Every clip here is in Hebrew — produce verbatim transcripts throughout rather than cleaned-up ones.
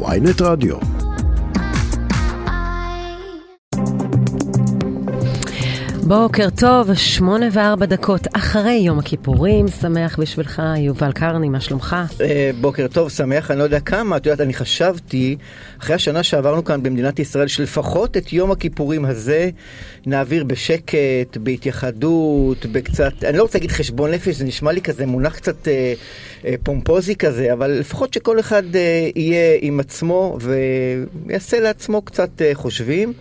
Ynet רדיו. בוקר טוב, שמונה וארבע דקות אחרי יום הכיפורים. שמח בשבילך, יובל קרני, מה שלומך? בוקר טוב, שמח, אני לא יודע כמה, את יודעת, אני חשבתי, אחרי השנה שעברנו כאן במדינת ישראל, שלפחות את יום הכיפורים הזה נעביר בשקט, בהתייחדות, בקצת, אני לא רוצה להגיד חשבון נפש, זה נשמע לי כזה מונח קצת אה, אה, פומפוזי כזה, אבל לפחות שכל אחד אה, יהיה עם עצמו ויעשה לעצמו קצת אה, חושבים,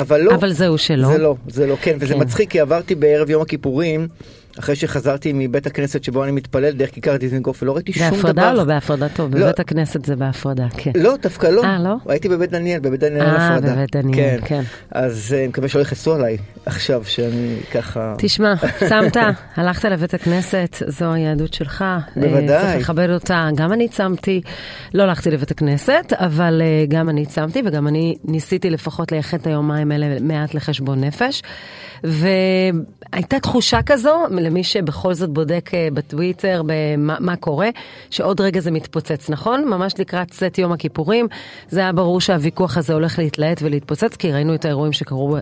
אבל לא. אבל זהו שלא. זה לא, זה לא, כן, וזה כן. מצחיק, כי עברתי בערב יום הכיפורים, אחרי שחזרתי מבית הכנסת שבו אני מתפלל, דרך כיכר דיזנגוף, ולא ראיתי שום דבר. בהפרדה או לא בהפרדה? טוב, לא. בבית הכנסת זה בהפרדה, כן. לא, דווקא לא. אה, לא? הייתי בבית דניאל, בבית דניאל הפרדה. אה, בבית דניאל, כן. כן. אז אני מקווה שלא יחסו עליי עכשיו, שאני ככה... תשמע, צמת, הלכת לבית הכנסת, זו היהדות שלך. בוודאי. צריך לכבד אותה. גם אני צמתי, לא הלכתי לבית הכנסת, אבל גם אני צמתי, וגם אני ניסיתי לפחות לייחד את היומיים האלה מעט לחשבון נפש. והייתה תחושה כזו, למי שבכל זאת בודק בטוויטר במה, מה קורה, שעוד רגע זה מתפוצץ, נכון? ממש לקראת סט יום הכיפורים, זה היה ברור שהוויכוח הזה הולך להתלהט ולהתפוצץ, כי ראינו את האירועים שקרו אה,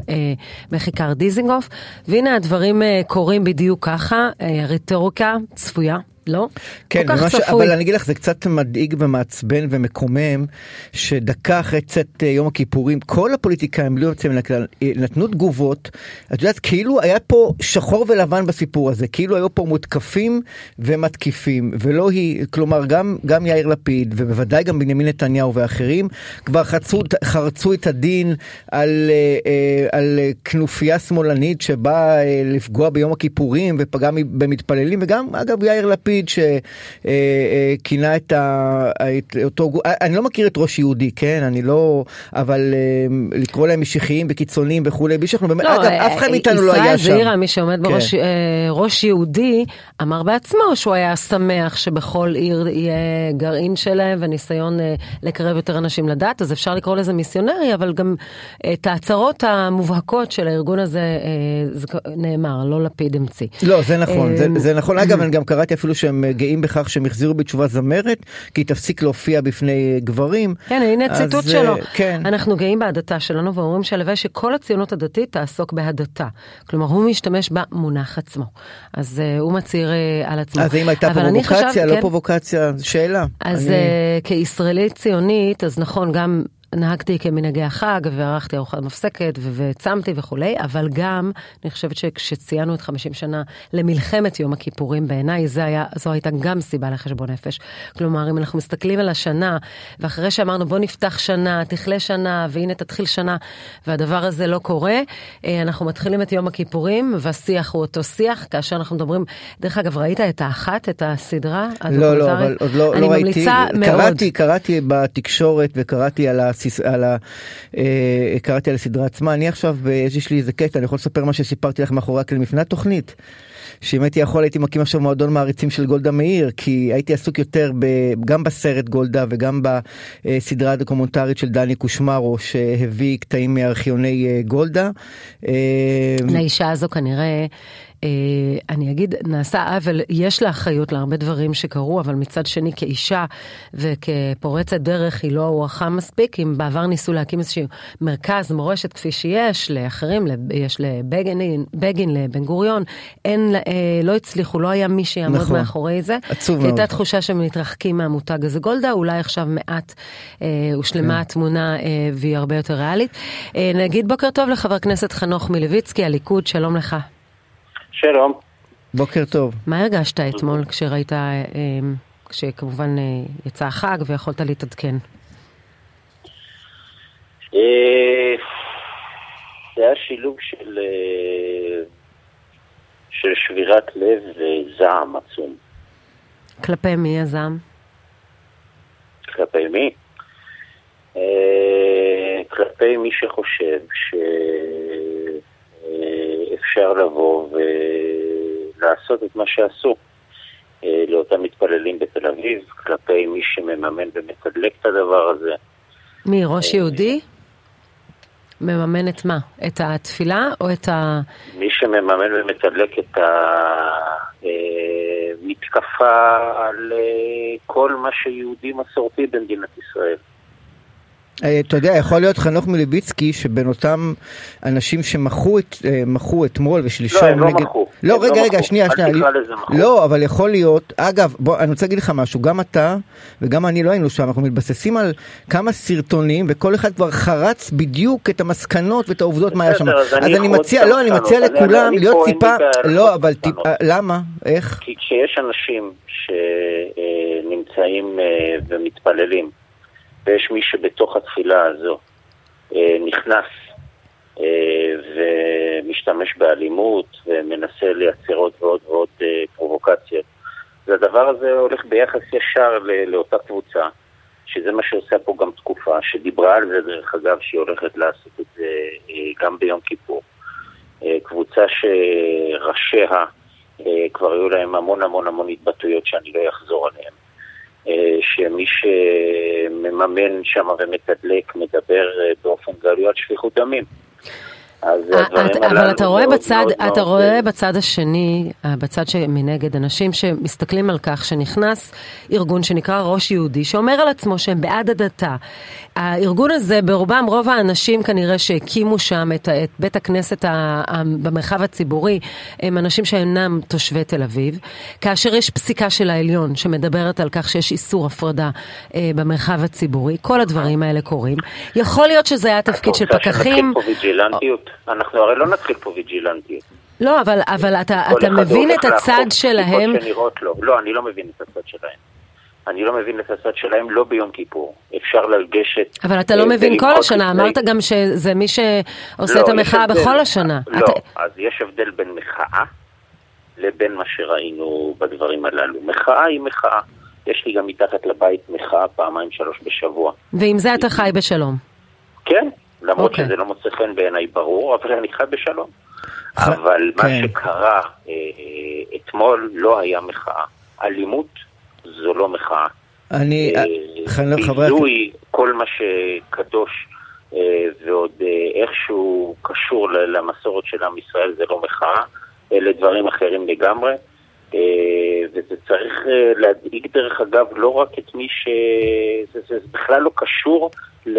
בכיכר דיזנגוף, והנה הדברים אה, קורים בדיוק ככה, אה, רטוריקה צפויה. לא? כן, ממש, אבל אני אגיד לך, זה קצת מדאיג ומעצבן ומקומם, שדקה אחרי צאת יום הכיפורים, כל הפוליטיקאים בלי יוצא מן הכלל, נתנו תגובות, את יודעת, כאילו היה פה שחור ולבן בסיפור הזה, כאילו היו פה מותקפים ומתקיפים, ולא היא, כלומר, גם, גם יאיר לפיד, ובוודאי גם בנימין נתניהו ואחרים, כבר חצו, חרצו את הדין על, על כנופיה שמאלנית שבאה לפגוע ביום הכיפורים, ופגע במתפללים, וגם, אגב, יאיר לפיד, שכינה את אותו, אני לא מכיר את ראש יהודי, כן, אני לא, אבל לקרוא להם משיחיים וקיצוניים וכולי, אגב, אף אחד מאיתנו לא היה שם. ישראל זעירה, מי שעומד בראש ראש יהודי, אמר בעצמו שהוא היה שמח שבכל עיר יהיה גרעין שלהם וניסיון לקרב יותר אנשים לדת, אז אפשר לקרוא לזה מיסיונרי, אבל גם את ההצהרות המובהקות של הארגון הזה נאמר, לא לפיד אמצי. לא, זה נכון, זה נכון, אגב, אני גם קראתי אפילו שהם גאים בכך שהם החזירו בתשובה זמרת, כי היא תפסיק להופיע בפני גברים. כן, הנה ציטוט שלו. כן. אנחנו גאים בהדתה שלנו, ואומרים שלווי שכל הציונות הדתית תעסוק בהדתה. כלומר, הוא משתמש במונח עצמו. אז uh, הוא מצהיר uh, על עצמו. אז אם הייתה פרובוקציה, חשב, לא כן, פרובוקציה, שאלה. אז אני... uh, כישראלית ציונית, אז נכון, גם נהגתי כמנהגי החג, וערכתי ארוחת מפסקת, וצמתי וכולי, אבל גם, אני חושבת שכשציינו את חמישים שנה למלחמת יום הכיפורים, בעיניי זה היה, זו הייתה גם סיבה לחשבון נפש. כלומר, אם אנחנו מסתכלים על השנה, ואחרי שאמרנו, בוא נפתח שנה, תכלה שנה, והנה תתחיל שנה, והדבר הזה לא קורה, אנחנו מתחילים את יום הכיפורים, והשיח הוא אותו שיח, כאשר אנחנו מדברים, דרך אגב, ראית את האחת, את הסדרה? לא, לא, אבל עוד לא, לא ראיתי. קראתי, קראתי בתקשורת וקראתי על על ה... קראתי על הסדרה עצמה. אני עכשיו, יש לי איזה קטע, אני יכול לספר מה שסיפרתי לך מאחורי הקלעים לפני התוכנית, שאם הייתי יכול הייתי מקים עכשיו מועדון מעריצים של גולדה מאיר, כי הייתי עסוק יותר ב... גם בסרט גולדה וגם בסדרה הדוקומנטרית של דני קושמרו, שהביא קטעים מארכיוני גולדה. לאישה הזו כנראה אני אגיד, נעשה אבל יש לה אחריות להרבה דברים שקרו, אבל מצד שני כאישה וכפורצת דרך היא לא הוכחה מספיק. אם בעבר ניסו להקים איזשהו מרכז מורשת כפי שיש לאחרים, יש לבגין, בגין, לבן גוריון, אין, לא הצליחו, לא היה מי שיעמוד נכון. מאחורי זה. עצוב מאוד. הייתה תחושה שמתרחקים מהמותג הזה גולדה, אולי עכשיו מעט הושלמה התמונה והיא הרבה יותר ריאלית. נגיד בוקר טוב לחבר כנסת חנוך מילביצקי, הליכוד, שלום לך. שלום. בוקר טוב. מה הרגשת אתמול כשראית, כשכמובן יצא החג ויכולת להתעדכן? זה היה שילוב של של שבירת לב וזעם עצום. כלפי מי הזעם? כלפי מי? כלפי מי שחושב ש... אפשר לבוא ולעשות את מה שעשו לאותם מתפללים בתל אביב, כלפי מי שמממן ומתדלק את הדבר הזה. מי, ראש יהודי? מממן את מה? את התפילה או את ה... מי שמממן ומתדלק את המתקפה על כל מה שיהודי מסורתי במדינת ישראל. אתה יודע, יכול להיות חנוך מלביצקי שבין אותם אנשים שמחו את מחו אתמול ושלישון נגד... לא, הם לא מחו. לא, רגע, רגע, שנייה, שנייה. לא, אבל יכול להיות, אגב, בוא, אני רוצה להגיד לך משהו, גם אתה וגם אני לא היינו שם, אנחנו מתבססים על כמה סרטונים, וכל אחד כבר חרץ בדיוק את המסקנות ואת העובדות מה היה שם. אז אני מציע, לא, אני מציע לכולם להיות טיפה, לא, אבל טיפה, למה? איך? כי כשיש אנשים שנמצאים ומתפללים, ויש מי שבתוך התפילה הזו נכנס ומשתמש באלימות ומנסה לייצר עוד ועוד ועוד פרובוקציות. הדבר הזה הולך ביחס ישר לאותה קבוצה, שזה מה שעושה פה גם תקופה, שדיברה על זה דרך אגב שהיא הולכת לעשות את זה גם ביום כיפור. קבוצה שראשיה כבר היו להם המון המון המון התבטאויות שאני לא אחזור עליהן. שמי שמממן שם ומתדלק מדבר באופן גלוי על שפיכות דמים. אבל אתה רואה בצד, אתה רואה בצד השני, בצד שמנגד אנשים שמסתכלים על כך שנכנס ארגון שנקרא ראש יהודי, שאומר על עצמו שהם בעד הדתה. הארגון הזה ברובם, רוב האנשים כנראה שהקימו שם את בית הכנסת במרחב הציבורי, הם אנשים שאינם תושבי תל אביב, כאשר יש פסיקה של העליון שמדברת על כך שיש איסור הפרדה במרחב הציבורי, כל הדברים האלה קורים. יכול להיות שזה היה תפקיד של פקחים. אנחנו הרי לא נתחיל פה ויג'ילנטיות. לא, אבל, אבל אתה, אתה מבין את הצד שלהם? לא, אני לא מבין את הצד שלהם. אני לא מבין את הצד שלהם, לא ביום כיפור. אפשר לרגשת... אבל אתה לא מבין כל השנה. אמרת גם שזה מי שעושה את המחאה בכל השנה. לא, אז יש הבדל בין מחאה לבין מה שראינו בדברים הללו. מחאה היא מחאה. יש לי גם מתחת לבית מחאה פעמיים שלוש בשבוע. ועם זה אתה חי בשלום. כן. למרות שזה לא מוצא חן בעיניי ברור, אבל אני חי בשלום. אבל מה שקרה אתמול לא היה מחאה. אלימות זו לא מחאה. ביזוי כל מה שקדוש ועוד איכשהו קשור למסורת של עם ישראל זה לא מחאה, אלה דברים אחרים לגמרי. וזה צריך להדאיג דרך אגב לא רק את מי ש... זה בכלל לא קשור ל...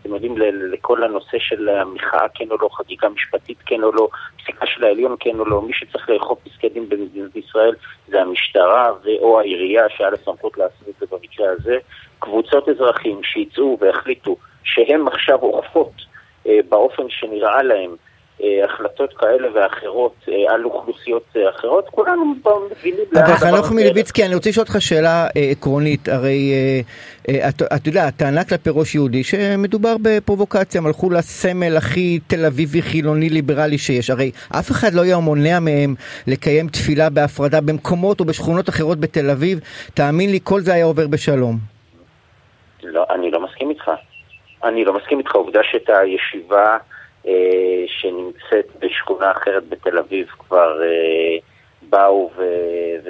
אתם יודעים, לכל הנושא של המחאה כן או לא, חגיגה משפטית כן או לא, פסיקה של העליון כן או לא, מי שצריך לאכוף פסקי דין במדינת ישראל זה המשטרה ואו העירייה שהיה לסמכות לעשות את זה במקרה הזה, קבוצות אזרחים שיצאו והחליטו שהם עכשיו אוכפות אה, באופן שנראה להם החלטות כאלה ואחרות על אוכלוסיות אחרות, כולנו מבינים. חנוך מלביצקי, אני רוצה לשאול אותך שאלה עקרונית. הרי אתה יודע, הטענה כלפי ראש יהודי שמדובר בפרובוקציה, הם הלכו לסמל הכי תל אביבי חילוני ליברלי שיש. הרי אף אחד לא היה מונע מהם לקיים תפילה בהפרדה במקומות או בשכונות אחרות בתל אביב. תאמין לי, כל זה היה עובר בשלום. לא, אני לא מסכים איתך. אני לא מסכים איתך. עובדה שאת הישיבה שנמצאת בשכונה אחרת בתל אביב כבר באו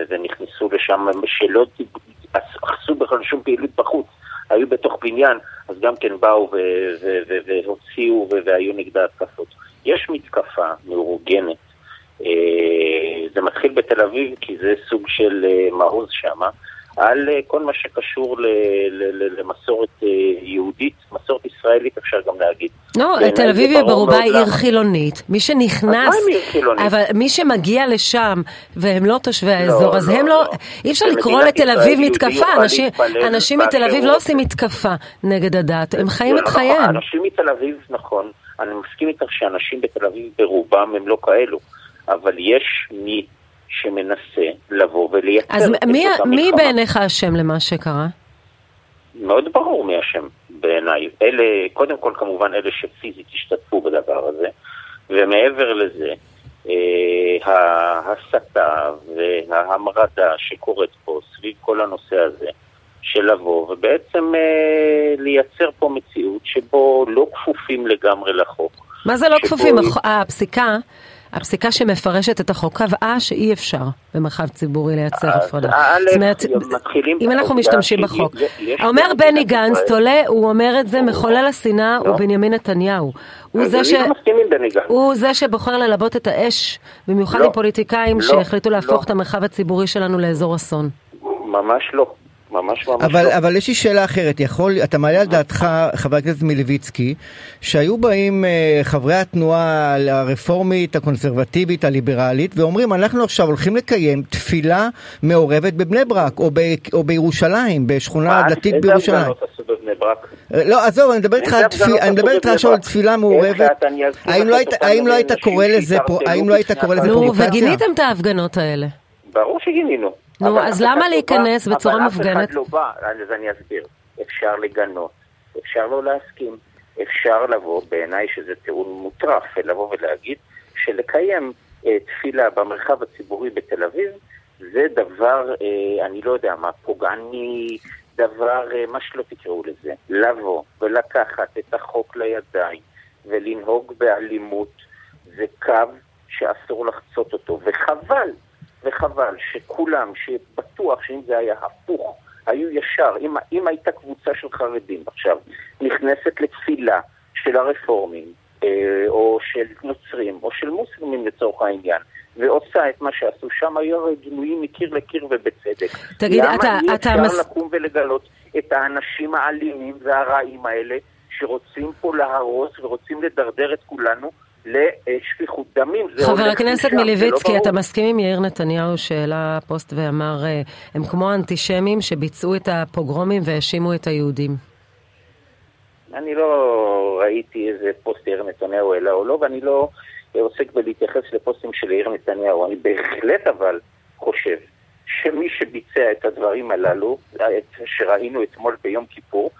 ונכנסו לשם שלא עשו בכלל שום פעילות בחוץ, היו בתוך בניין, אז גם כן באו והוציאו והיו נגדה התקפות. יש מתקפה מאורגנת, זה מתחיל בתל אביב כי זה סוג של מעוז שם על כל מה שקשור למסורת יהודית, מסורת ישראלית אפשר גם להגיד. לא, תל אביב היא ברובה עיר חילונית. מי שנכנס, אבל מי שמגיע לשם והם לא תושבי האזור, אז הם לא, אי אפשר לקרוא לתל אביב מתקפה. אנשים מתל אביב לא עושים מתקפה נגד הדת, הם חיים את חייהם. אנשים מתל אביב, נכון, אני מסכים איתך שאנשים בתל אביב ברובם הם לא כאלו, אבל יש מי שמנסה לבוא ולייצר. אז מי, מי בעיניך השם למה שקרה? מאוד ברור מי השם בעיניי. אלה, קודם כל כמובן אלה שפיזית השתתפו בדבר הזה, ומעבר לזה, אה, ההסתה וההמרדה שקורית פה סביב כל הנושא הזה, של לבוא ובעצם אה, לייצר פה מציאות שבו לא כפופים לגמרי לחוק. מה זה לא כפופים? היא... הפסיקה... הפסיקה שמפרשת את החוק קבעה שאי אפשר במרחב ציבורי לייצר הפרדה. זאת אומרת, אם אנחנו משתמשים בחוק. אומר בני גנץ, תולה, הוא אומר את זה, מחולל השנאה הוא בנימין נתניהו. הוא זה שבוחר ללבות את האש, במיוחד עם פוליטיקאים שהחליטו להפוך את המרחב הציבורי שלנו לאזור אסון. ממש לא. ממש ממש אבל, לא. אבל יש לי שאלה אחרת, יכול, אתה מעלה על דעתך, חבר הכנסת מילביצקי, שהיו באים חברי התנועה הרפורמית, הקונסרבטיבית, הליברלית, ואומרים, אנחנו עכשיו הולכים לקיים תפילה מעורבת בבני ברק, או, ב, או בירושלים, בשכונה דתית בירושלים. לא, עזוב, אני מדבר איתך על תפילה מעורבת. האם לא היית קורא לזה פה? נו, וגיניתם את ההפגנות האלה? ברור שגינינו. נו, אז למה להיכנס בצורה מפגנת? אבל אף אחד לא בא, אז אני אסביר. אפשר לגנות, אפשר לא להסכים, אפשר לבוא, בעיניי שזה טיעון מוטרף, לבוא ולהגיד שלקיים תפילה במרחב הציבורי בתל אביב, זה דבר, אני לא יודע מה, פוגעני... דבר, מה שלא תקראו לזה, לבוא ולקחת את החוק לידיים ולנהוג באלימות, זה קו שאסור לחצות אותו, וחבל, וחבל שכולם, שבטוח שאם זה היה הפוך, היו ישר, אם, אם הייתה קבוצה של חרדים עכשיו, נכנסת לתפילה של הרפורמים, או של נוצרים, או של מוסלמים לצורך העניין, ועושה את מה שעשו שם, היו גינויים מקיר לקיר ובצדק. תגיד, למה אתה, אי אתה אפשר מס... לקום ולגלות את האנשים האלימים והרעים האלה, שרוצים פה להרוס ורוצים לדרדר את כולנו לשפיכות דמים? חבר הכנסת מילביצקי, לא אתה מסכים עם יאיר נתניהו שאלה פוסט ואמר, הם כמו האנטישמים שביצעו את הפוגרומים והאשימו את היהודים? אני לא ראיתי איזה פוסט יאיר נתניהו אלא או לא, ואני לא... עוסק בלהתייחס לפוסטים של יאיר נתניהו. אני בהחלט אבל חושב שמי שביצע את הדברים הללו, את שראינו אתמול ביום כיפור,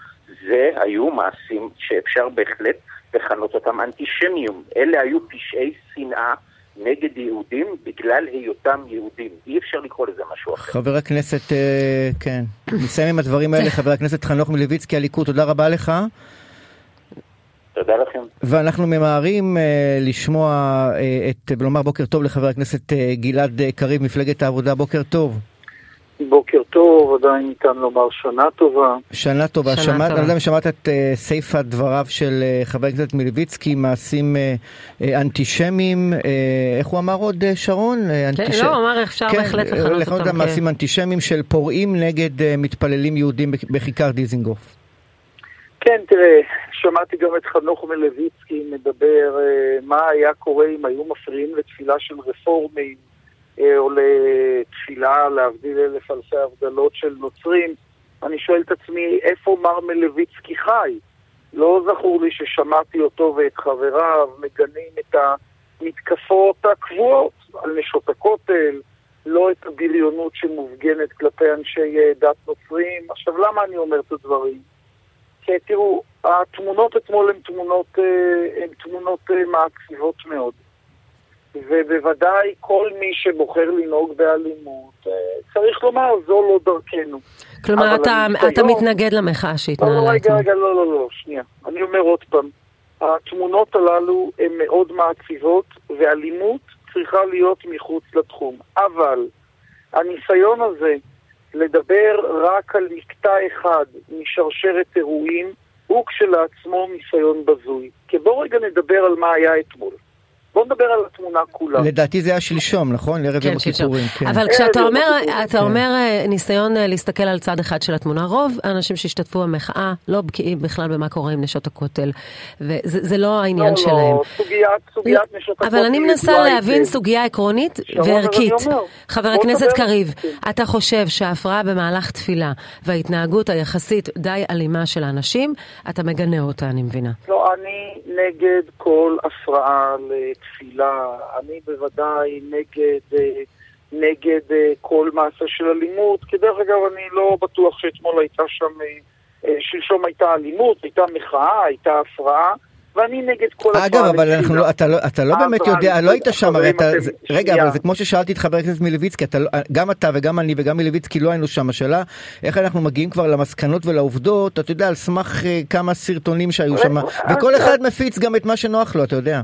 זה היו מעשים שאפשר בהחלט לכנות אותם אנטישמיים. אלה היו פשעי שנאה נגד יהודים בגלל היותם יהודים. אי אפשר לקרוא לזה משהו אחר. חבר הכנסת, כן, נסיים עם הדברים האלה. חבר הכנסת חנוך מילביצקי, הליכוד, תודה רבה לך. תודה לכם. ואנחנו ממהרים uh, לשמוע uh, את, ולומר בוקר טוב לחבר הכנסת uh, גלעד קריב, מפלגת העבודה, בוקר טוב. בוקר טוב, עדיין ניתן לומר שנה טובה. שנה טובה. שמעת, אני יודע, שמעת את uh, סייפה דבריו של uh, חבר הכנסת מילביצקי, מעשים uh, uh, אנטישמיים, uh, איך הוא אמר עוד uh, שרון? Uh, אנטיש... כן, לא, אמר אפשר כן, בהחלט לחנות אותם. לחנות אותם מעשים אנטישמיים של פורעים נגד uh, מתפללים יהודים בכיכר דיזנגוף. כן, תראה, שמעתי גם את חנוך מילביצקי מדבר מה היה קורה אם היו מפריעים לתפילה של רפורמים או לתפילה להבדיל אלף אלפי הבדלות של נוצרים. אני שואל את עצמי, איפה מר מילביצקי חי? לא זכור לי ששמעתי אותו ואת חבריו מגנים את המתקפות הקבועות על נשות הכותל, לא את הבריונות שמופגנת כלפי אנשי דת נוצרים. עכשיו, למה אני אומר את הדברים? תראו, התמונות אתמול הן תמונות, הן תמונות מעציבות מאוד. ובוודאי כל מי שבוחר לנהוג באלימות, צריך לומר, זו לא דרכנו. כלומר, אתה, אתה היום... מתנגד למחאה שהתנהלה. לא, רגע, רגע, לא, לא, לא, שנייה. אני אומר עוד פעם, התמונות הללו הן מאוד מעציבות, ואלימות צריכה להיות מחוץ לתחום. אבל הניסיון הזה, לדבר רק על מקטע אחד משרשרת אירועים הוא כשלעצמו ניסיון בזוי. כי בוא רגע נדבר על מה היה אתמול. בוא נדבר על התמונה כולה. לדעתי זה היה שלשום, נכון? לערב יום הכיפורים. אבל כשאתה אומר ניסיון להסתכל על צד אחד של התמונה, רוב האנשים שהשתתפו במחאה לא בקיאים בכלל במה קורה עם נשות הכותל. וזה לא העניין שלהם. לא, לא, סוגיית נשות הכותל. אבל אני מנסה להבין סוגיה עקרונית וערכית. חבר הכנסת קריב, אתה חושב שההפרעה במהלך תפילה וההתנהגות היחסית די אלימה של האנשים, אתה מגנה אותה, אני מבינה. לא, אני נגד כל הפרעה תפילה, אני בוודאי נגד, נגד כל מעשה של אלימות, כי דרך אגב אני לא בטוח שאתמול הייתה שם, שלשום הייתה אלימות, הייתה מחאה, הייתה הפרעה, ואני נגד כל הפרעה. אגב, אבל אנחנו לא, אתה לא, אתה לא באמת יודע, לא היית שם, הרי אתה, רגע, אבל זה כמו ששאלתי את חבר הכנסת מילביצקי, גם אתה וגם אני וגם מילביצקי לא היינו שם, השאלה, איך אנחנו מגיעים כבר למסקנות ולעובדות, אתה יודע, על סמך כמה סרטונים שהיו שם, וכל אחד מפיץ גם את מה שנוח לו, אתה יודע.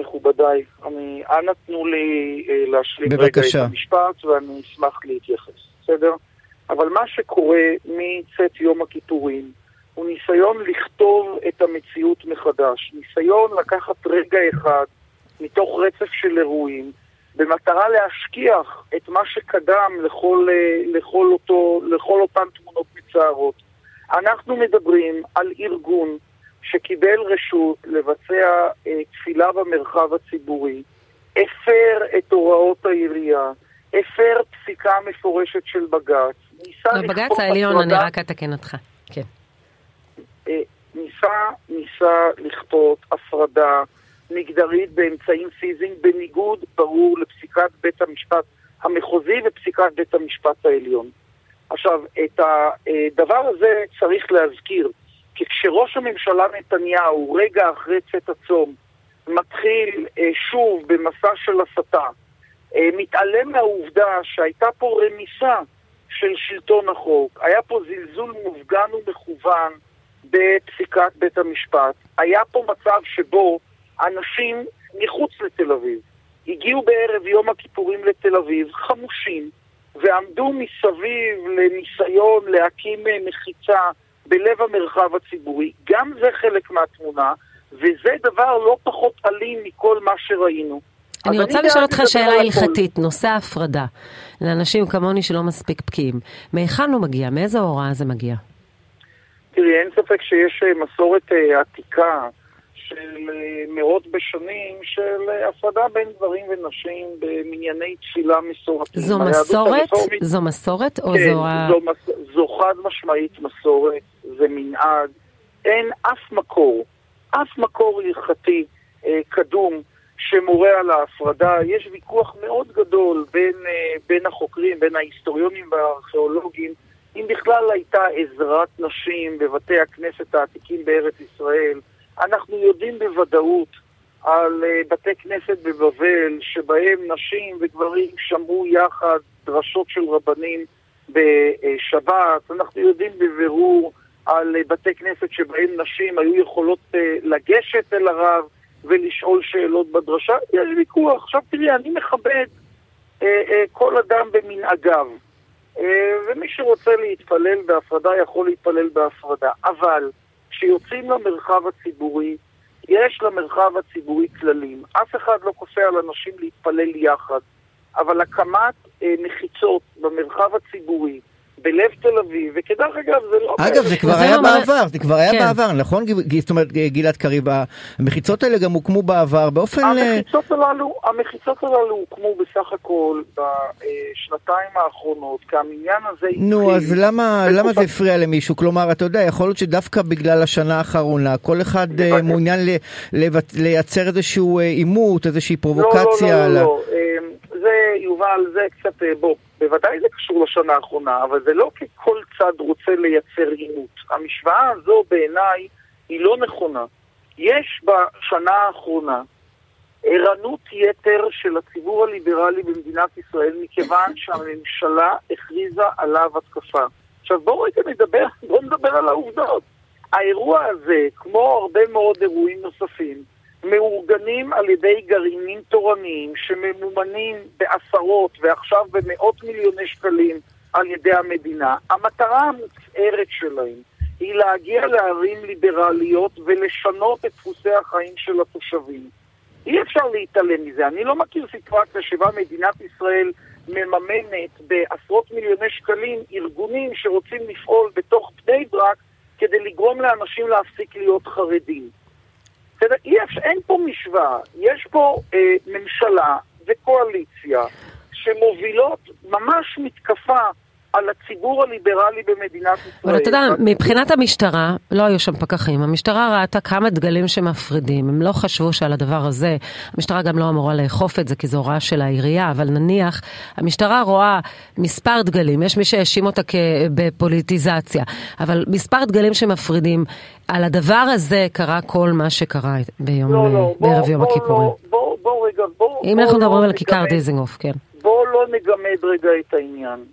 מכובדיי, אני, אנא תנו לי להשלים רגע את המשפט ואני אשמח להתייחס, בסדר? אבל מה שקורה מצאת יום הכיפורים הוא ניסיון לכתוב את המציאות מחדש, ניסיון לקחת רגע אחד מתוך רצף של אירועים במטרה להשכיח את מה שקדם לכל, לכל, אותו, לכל אותן תמונות מצערות. אנחנו מדברים על ארגון שקיבל רשות לבצע תפילה במרחב הציבורי, אפר את הוראות העירייה, אפר פסיקה מפורשת של בגץ, ניסה בגץ העליון, אני רק אתקן אותך. כן. ניסה, ניסה לכפות הפרדה מגדרית באמצעים פיזיים, בניגוד ברור לפסיקת בית המשפט המחוזי ופסיקת בית המשפט העליון. עכשיו, את הדבר הזה צריך להזכיר, כי כשראש הממשלה נתניהו, רגע אחרי צאת הצום, מתחיל שוב במסע של הסתה, מתעלם מהעובדה שהייתה פה רמיסה של שלטון החוק, היה פה זלזול מופגן ומכוון בפסיקת בית המשפט, היה פה מצב שבו אנשים מחוץ לתל אביב הגיעו בערב יום הכיפורים לתל אביב חמושים, ועמדו מסביב לניסיון להקים מחיצה בלב המרחב הציבורי. גם זה חלק מהתמונה, וזה דבר לא פחות אלים מכל מה שראינו. אני רוצה לשאול אותך שאלה הלכתית, נושא ההפרדה, לאנשים כמוני שלא מספיק פקיעים. מהיכן הוא מגיע? מאיזה הוראה זה מגיע? תראי, אין ספק שיש מסורת עתיקה של מאות בשנים של הפרדה בין גברים ונשים במנייני תפילה מסורתיים. זו מסורת? זו מסורת? זו חד משמעית מסורת, זה מנעד. אין אף מקור, אף מקור הלכתי קדום שמורה על ההפרדה. יש ויכוח מאוד גדול בין, בין החוקרים, בין ההיסטוריונים והארכיאולוגים, אם בכלל הייתה עזרת נשים בבתי הכנסת העתיקים בארץ ישראל. אנחנו יודעים בוודאות על בתי כנסת בבבל, שבהם נשים וגברים שמעו יחד דרשות של רבנים בשבת. אנחנו יודעים בבירור על בתי כנסת שבהם נשים היו יכולות לגשת אל הרב ולשאול שאלות בדרשה. יש ויכוח. עכשיו תראי, אני מכבד אה, אה, כל אדם במנהגיו, אה, ומי שרוצה להתפלל בהפרדה יכול להתפלל בהפרדה, אבל כשיוצאים למרחב הציבורי, יש למרחב הציבורי כללים. אף אחד לא כופה על אנשים להתפלל יחד, אבל הקמת אה, מחיצות במרחב הציבורי בלב תל אביב, וכדרך אגב זה לא... אגב, זה כבר היה בעבר, זה כבר היה בעבר, נכון? זאת אומרת, גלעד קריב, המחיצות האלה גם הוקמו בעבר, באופן... המחיצות הללו הוקמו בסך הכל בשנתיים האחרונות, כי המניין הזה... נו, אז למה זה הפריע למישהו? כלומר, אתה יודע, יכול להיות שדווקא בגלל השנה האחרונה, כל אחד מעוניין לייצר איזשהו אימות, איזושהי פרובוקציה... לא, לא, לא, לא. זה, יובל, זה קצת... בוא. בוודאי זה קשור לשנה האחרונה, אבל זה לא כי כל צד רוצה לייצר עימות. המשוואה הזו בעיניי היא לא נכונה. יש בשנה האחרונה ערנות יתר של הציבור הליברלי במדינת ישראל, מכיוון שהממשלה הכריזה עליו התקפה. עכשיו בואו רגע נדבר, בואו נדבר על העובדות. האירוע הזה, כמו הרבה מאוד אירועים נוספים, מאורגנים על ידי גרעינים תורניים שממומנים בעשרות ועכשיו במאות מיליוני שקלים על ידי המדינה. המטרה המוצהרת שלהם היא להגיע לערים ליברליות ולשנות את דפוסי החיים של התושבים. אי אפשר להתעלם מזה. אני לא מכיר סיטואציה שבה מדינת ישראל מממנת בעשרות מיליוני שקלים ארגונים שרוצים לפעול בתוך בני ברק כדי לגרום לאנשים להפסיק להיות חרדים. אין פה משוואה, יש פה אה, ממשלה וקואליציה שמובילות ממש מתקפה על הציבור הליברלי במדינת ישראל. אבל אתה יודע, מבחינת המשטרה, לא היו שם פקחים, המשטרה ראתה כמה דגלים שמפרידים, הם לא חשבו שעל הדבר הזה, המשטרה גם לא אמורה לאכוף את זה, כי זו הוראה של העירייה, אבל נניח, המשטרה רואה מספר דגלים, יש מי שישים אותה בפוליטיזציה, אבל מספר דגלים שמפרידים, על הדבר הזה קרה כל מה שקרה ביום, לא, לא, בערב בוא, יום בוא, הכיפורים. לא, בוא, בוא, רגע, בוא. אם בוא, אנחנו לא מדברים על כיכר דיזנגוף, כן. בוא לא נגמד רגע את העניין.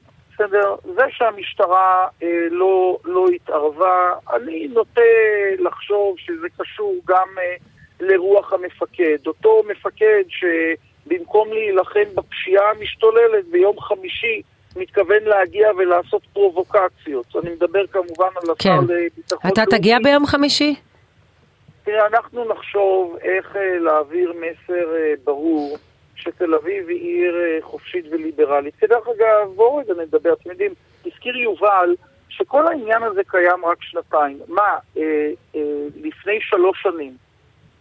זה שהמשטרה אה, לא, לא התערבה, אני נוטה לחשוב שזה קשור גם אה, לרוח המפקד. אותו מפקד שבמקום להילחם בפשיעה המשתוללת ביום חמישי מתכוון להגיע ולעשות פרובוקציות. אני מדבר כמובן על כן. השר לביטחון. אתה תגיע ביום חמישי? תראה, אנחנו נחשוב איך אה, להעביר מסר אה, ברור שתל אביב היא עיר חופשית וליברלית. כדרך אגב, בואו רגע נדבר, אתם יודעים, תזכיר יובל שכל העניין הזה קיים רק שנתיים. מה, אה, אה, לפני שלוש שנים,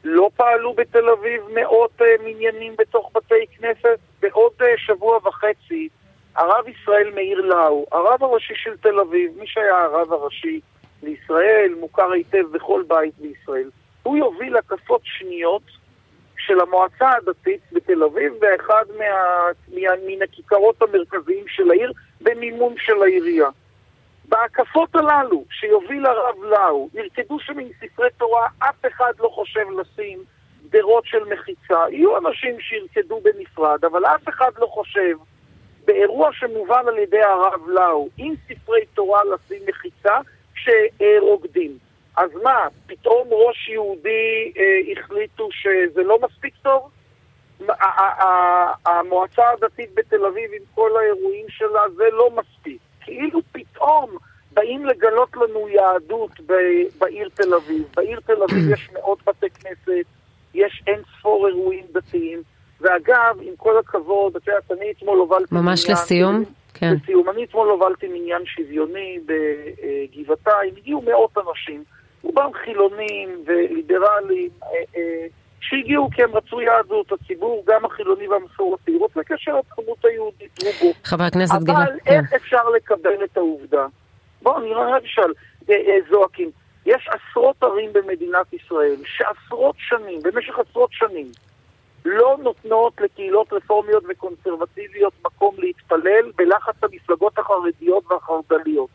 לא פעלו בתל אביב מאות אה, מניינים בתוך בתי כנסת? בעוד אה, שבוע וחצי, הרב ישראל מאיר לאו, הרב הראשי של תל אביב, מי שהיה הרב הראשי לישראל, מוכר היטב בכל בית בישראל, הוא יוביל לקפות שניות של המועצה הדתית בתל אביב, באחד מה, מה, מן הכיכרות המרכזיים של העיר, במימון של העירייה. בהקפות הללו שיוביל הרב לאו, ירקדו שמן ספרי תורה, אף אחד לא חושב לשים דרות של מחיצה. יהיו אנשים שירקדו בנפרד, אבל אף אחד לא חושב, באירוע שמובן על ידי הרב לאו, עם ספרי תורה לשים מחיצה, שרוקדים. אז מה, פתאום ראש יהודי אה, החליטו שזה לא מספיק טוב? המועצה הדתית בתל אביב עם כל האירועים שלה זה לא מספיק. כאילו פתאום באים לגלות לנו יהדות ב- בעיר תל אביב. בעיר תל אביב יש מאות בתי כנסת, יש אין ספור אירועים דתיים. ואגב, עם כל הכבוד, אתה יודע, אני אתמול הובלתי... ממש מניין, לסיום? כן. לסיום, אני אתמול הובלתי מניין שוויוני בגבעתיים. הגיעו מאות אנשים, רובם חילונים וליברלים, שהגיעו כי הם רצו יהדות, הציבור, גם החילוני והמסורתי, רוצה קשר לתרבות היהודית, רובו. חבר הכנסת גילה. אבל איך אפשר לקבל את העובדה? בואו, נראה למשל, זועקים. יש עשרות ערים במדינת ישראל, שעשרות שנים, במשך עשרות שנים, לא נותנות לקהילות רפורמיות וקונסרבטיביות מקום להתפלל בלחץ המפלגות החרדיות והחרדליות.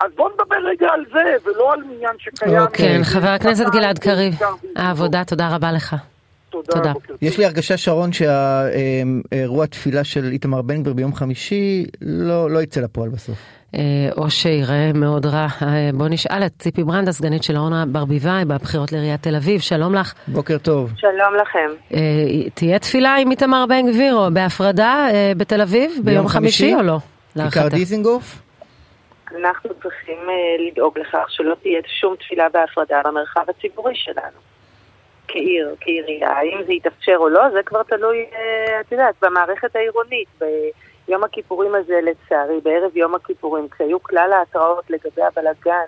אז בואו נדבר רגע על זה, ולא על מניין שקיים. אוקיי, חבר הכנסת גלעד קריב, העבודה, תודה רבה לך. תודה. יש לי הרגשה, שרון, שהאירוע תפילה של איתמר בן גביר ביום חמישי לא יצא לפועל בסוף. או שיראה מאוד רע. בוא נשאל את ציפי ברנד, הסגנית של אורנה ברביבאי, בבחירות לעיריית תל אביב. שלום לך. בוקר טוב. שלום לכם. תהיה תפילה עם איתמר בן גביר או בהפרדה בתל אביב ביום חמישי או לא? כיכר דיזנגוף? אנחנו צריכים לדאוג לכך שלא תהיה שום תפילה בהפרדה במרחב הציבורי שלנו. כעיר, כעירייה. אם זה יתאפשר או לא, זה כבר תלוי, את יודעת, במערכת העירונית. ביום הכיפורים הזה, לצערי, בערב יום הכיפורים, כשהיו כלל ההתראות לגבי הבלגן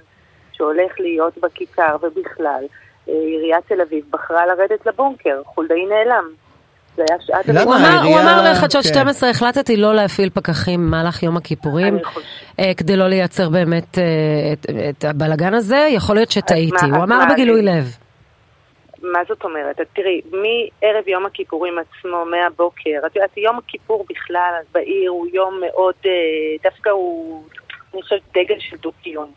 שהולך להיות בכיכר ובכלל, עיריית תל אביב בחרה לרדת לבונקר. חולדאי נעלם. הוא אמר בחדשות שתים עשרה, החלטתי לא להפעיל פקחים מהלך יום הכיפורים כדי לא לייצר באמת את הבלגן הזה, יכול להיות שטעיתי, הוא אמר בגילוי לב. מה זאת אומרת? תראי, מערב יום הכיפורים עצמו, מהבוקר, יום הכיפור בכלל בעיר הוא יום מאוד, דווקא הוא דגל של דו-קיום,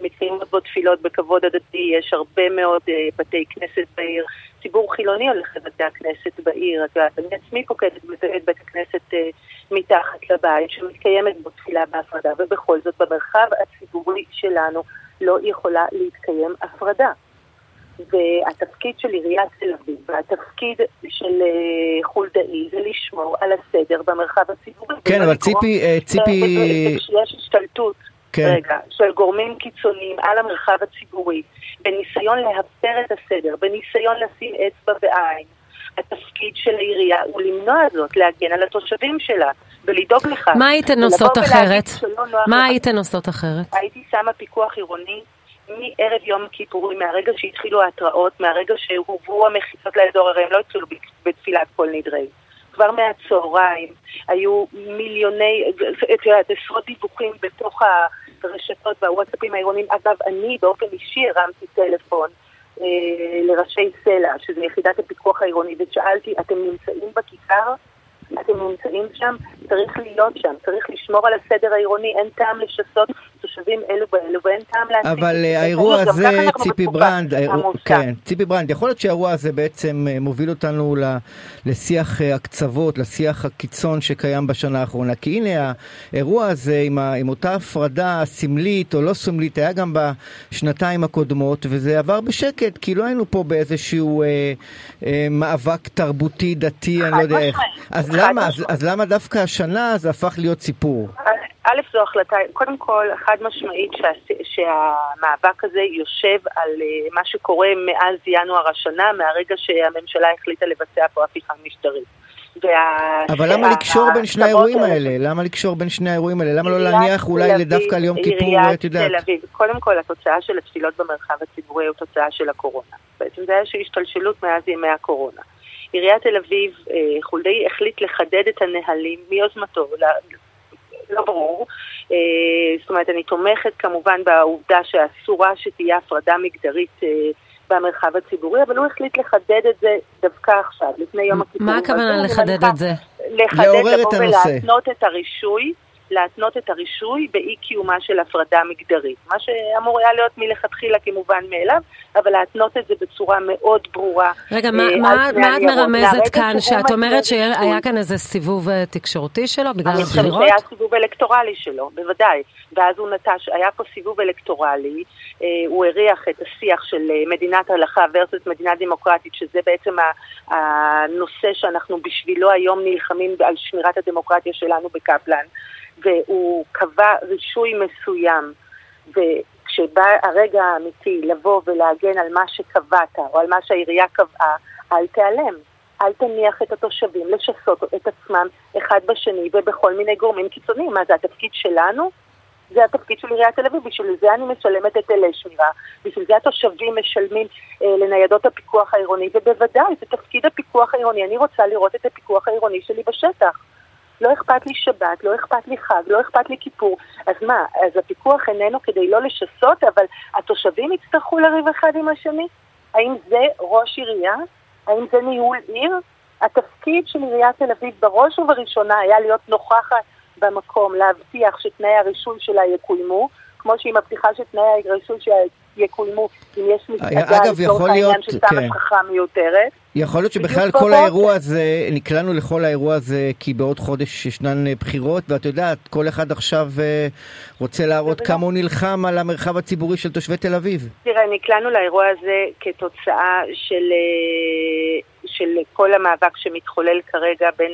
מתקיימות בו תפילות בכבוד הדתי, יש הרבה מאוד בתי כנסת בעיר, ציבור חילוני הולך לבתי הכנסת בעיר, אני עצמי פוקדת את בית הכנסת מתחת לבית, שמתקיימת בו תפילה בהפרדה, ובכל זאת במרחב הציבורי שלנו לא יכולה להתקיים הפרדה. והתפקיד של עיריית תל אביב, והתפקיד של חולדאי, זה לשמור על הסדר במרחב הציבורי. כן, אבל ציפי... יש השתלטות. רגע, של גורמים קיצוניים על המרחב הציבורי, בניסיון להפר את הסדר, בניסיון לשים אצבע בעין. התפקיד של העירייה הוא למנוע זאת, להגן על התושבים שלה, ולדאוג לך. מה היית נוסעות אחרת? מה היית נוסעות אחרת? הייתי שמה פיקוח עירוני מערב יום כיפורים, מהרגע שהתחילו ההתראות, מהרגע שהובאו המחיצות לאזור, הרי הם לא יצאו בתפילת כל נדרי. כבר מהצהריים היו מיליוני, עשרות דיווחים בתוך הרשתות והוואטסאפים העירוניים. אגב, אני באופן אישי הרמתי טלפון אה, לראשי סלע, שזה יחידת הפיקוח העירוני, ושאלתי, אתם נמצאים בכיכר? אתם נמצאים שם? צריך להיות שם, צריך לשמור על הסדר העירוני, אין טעם לשסות תושבים אלו באלו, ואין טעם להציג. אבל האירוע הזה, ציפי ברנד, כן, ציפי ברנד, יכול להיות שהאירוע הזה בעצם מוביל אותנו לשיח הקצוות, לשיח הקיצון שקיים בשנה האחרונה, כי הנה האירוע הזה עם, ה, עם אותה הפרדה סמלית או לא סמלית, היה גם בשנתיים הקודמות, וזה עבר בשקט, כי לא היינו פה באיזשהו אה, אה, מאבק תרבותי, דתי, אני לא יודע איך. אז למה, אז, אז למה דווקא השנה זה הפך להיות סיפור? א', זו החלטה, קודם כל, חד משמעית שה, שהמאבק הזה יושב על uh, מה שקורה מאז ינואר השנה, מהרגע שהממשלה החליטה לבצע פה הפיכה משטרית. אבל למה לקשור בין שני האירועים האלה? למה לקשור בין שני האירועים האלה? למה לא להניח אולי לדווקא ליום כיפור? קודם כל, התוצאה של התפילות במרחב הציבורי היא תוצאה של הקורונה. בעצם זה היה שהשתלשלות מאז ימי הקורונה. עיריית תל אביב, חולדאי החליט לחדד את הנהלים מיוזמתו, לא ברור. זאת אומרת, אני תומכת כמובן בעובדה שאסורה שתהיה הפרדה מגדרית במרחב הציבורי, אבל הוא החליט לחדד את זה דווקא עכשיו, לפני יום הכיפורים. מה הכוונה לחדד את זה? לעורר את הנושא. להתנות את הרישוי, להתנות את הרישוי באי קיומה של הפרדה מגדרית. מה שאמור היה להיות מלכתחילה כמובן מאליו, אבל להתנות את זה בצורה מאוד ברורה. רגע, מה את מרמזת כאן? שאת אומרת שהיה כאן איזה סיבוב תקשורתי שלו בגלל הבחירות? היה סיבוב אלקטורלי שלו, בוודאי. ואז הוא נטש, היה פה סיבוב אלקטורלי, הוא הריח את השיח של מדינת הלכה versus מדינה דמוקרטית, שזה בעצם הנושא שאנחנו בשבילו היום נלחמים על שמירת הדמוקרטיה שלנו בקפלן, והוא קבע רישוי מסוים, וכשבא הרגע האמיתי לבוא ולהגן על מה שקבעת, או על מה שהעירייה קבעה, אל תיעלם, אל תניח את התושבים לשסות את עצמם אחד בשני ובכל מיני גורמים קיצוניים. מה זה התפקיד שלנו? זה התפקיד של עיריית תל אביב, בשביל זה אני משלמת את אלה שמירה, בשביל זה התושבים משלמים אה, לניידות הפיקוח העירוני, ובוודאי, זה תפקיד הפיקוח העירוני, אני רוצה לראות את הפיקוח העירוני שלי בשטח. לא אכפת לי שבת, לא אכפת לי חג, לא אכפת לי כיפור, אז מה, אז הפיקוח איננו כדי לא לשסות, אבל התושבים יצטרכו לריב אחד עם השני? האם זה ראש עירייה? האם זה ניהול עיר? התפקיד של עיריית תל אביב בראש ובראשונה היה להיות נוכחת במקום, להבטיח שתנאי הרישוי שלה יקוימו, כמו שהיא מבטיחה שתנאי הרישוי שלה יקוימו, אם יש מסעדה, אגב, יכול להיות, כן. יכול להיות שבכלל כל האירוע הזה, נקלענו לכל האירוע הזה, כי בעוד חודש ישנן בחירות, ואת יודעת, כל אחד עכשיו רוצה להראות כמה הוא נלחם על המרחב הציבורי של תושבי תל אביב. תראה, נקלענו לאירוע הזה כתוצאה של... של כל המאבק שמתחולל כרגע בין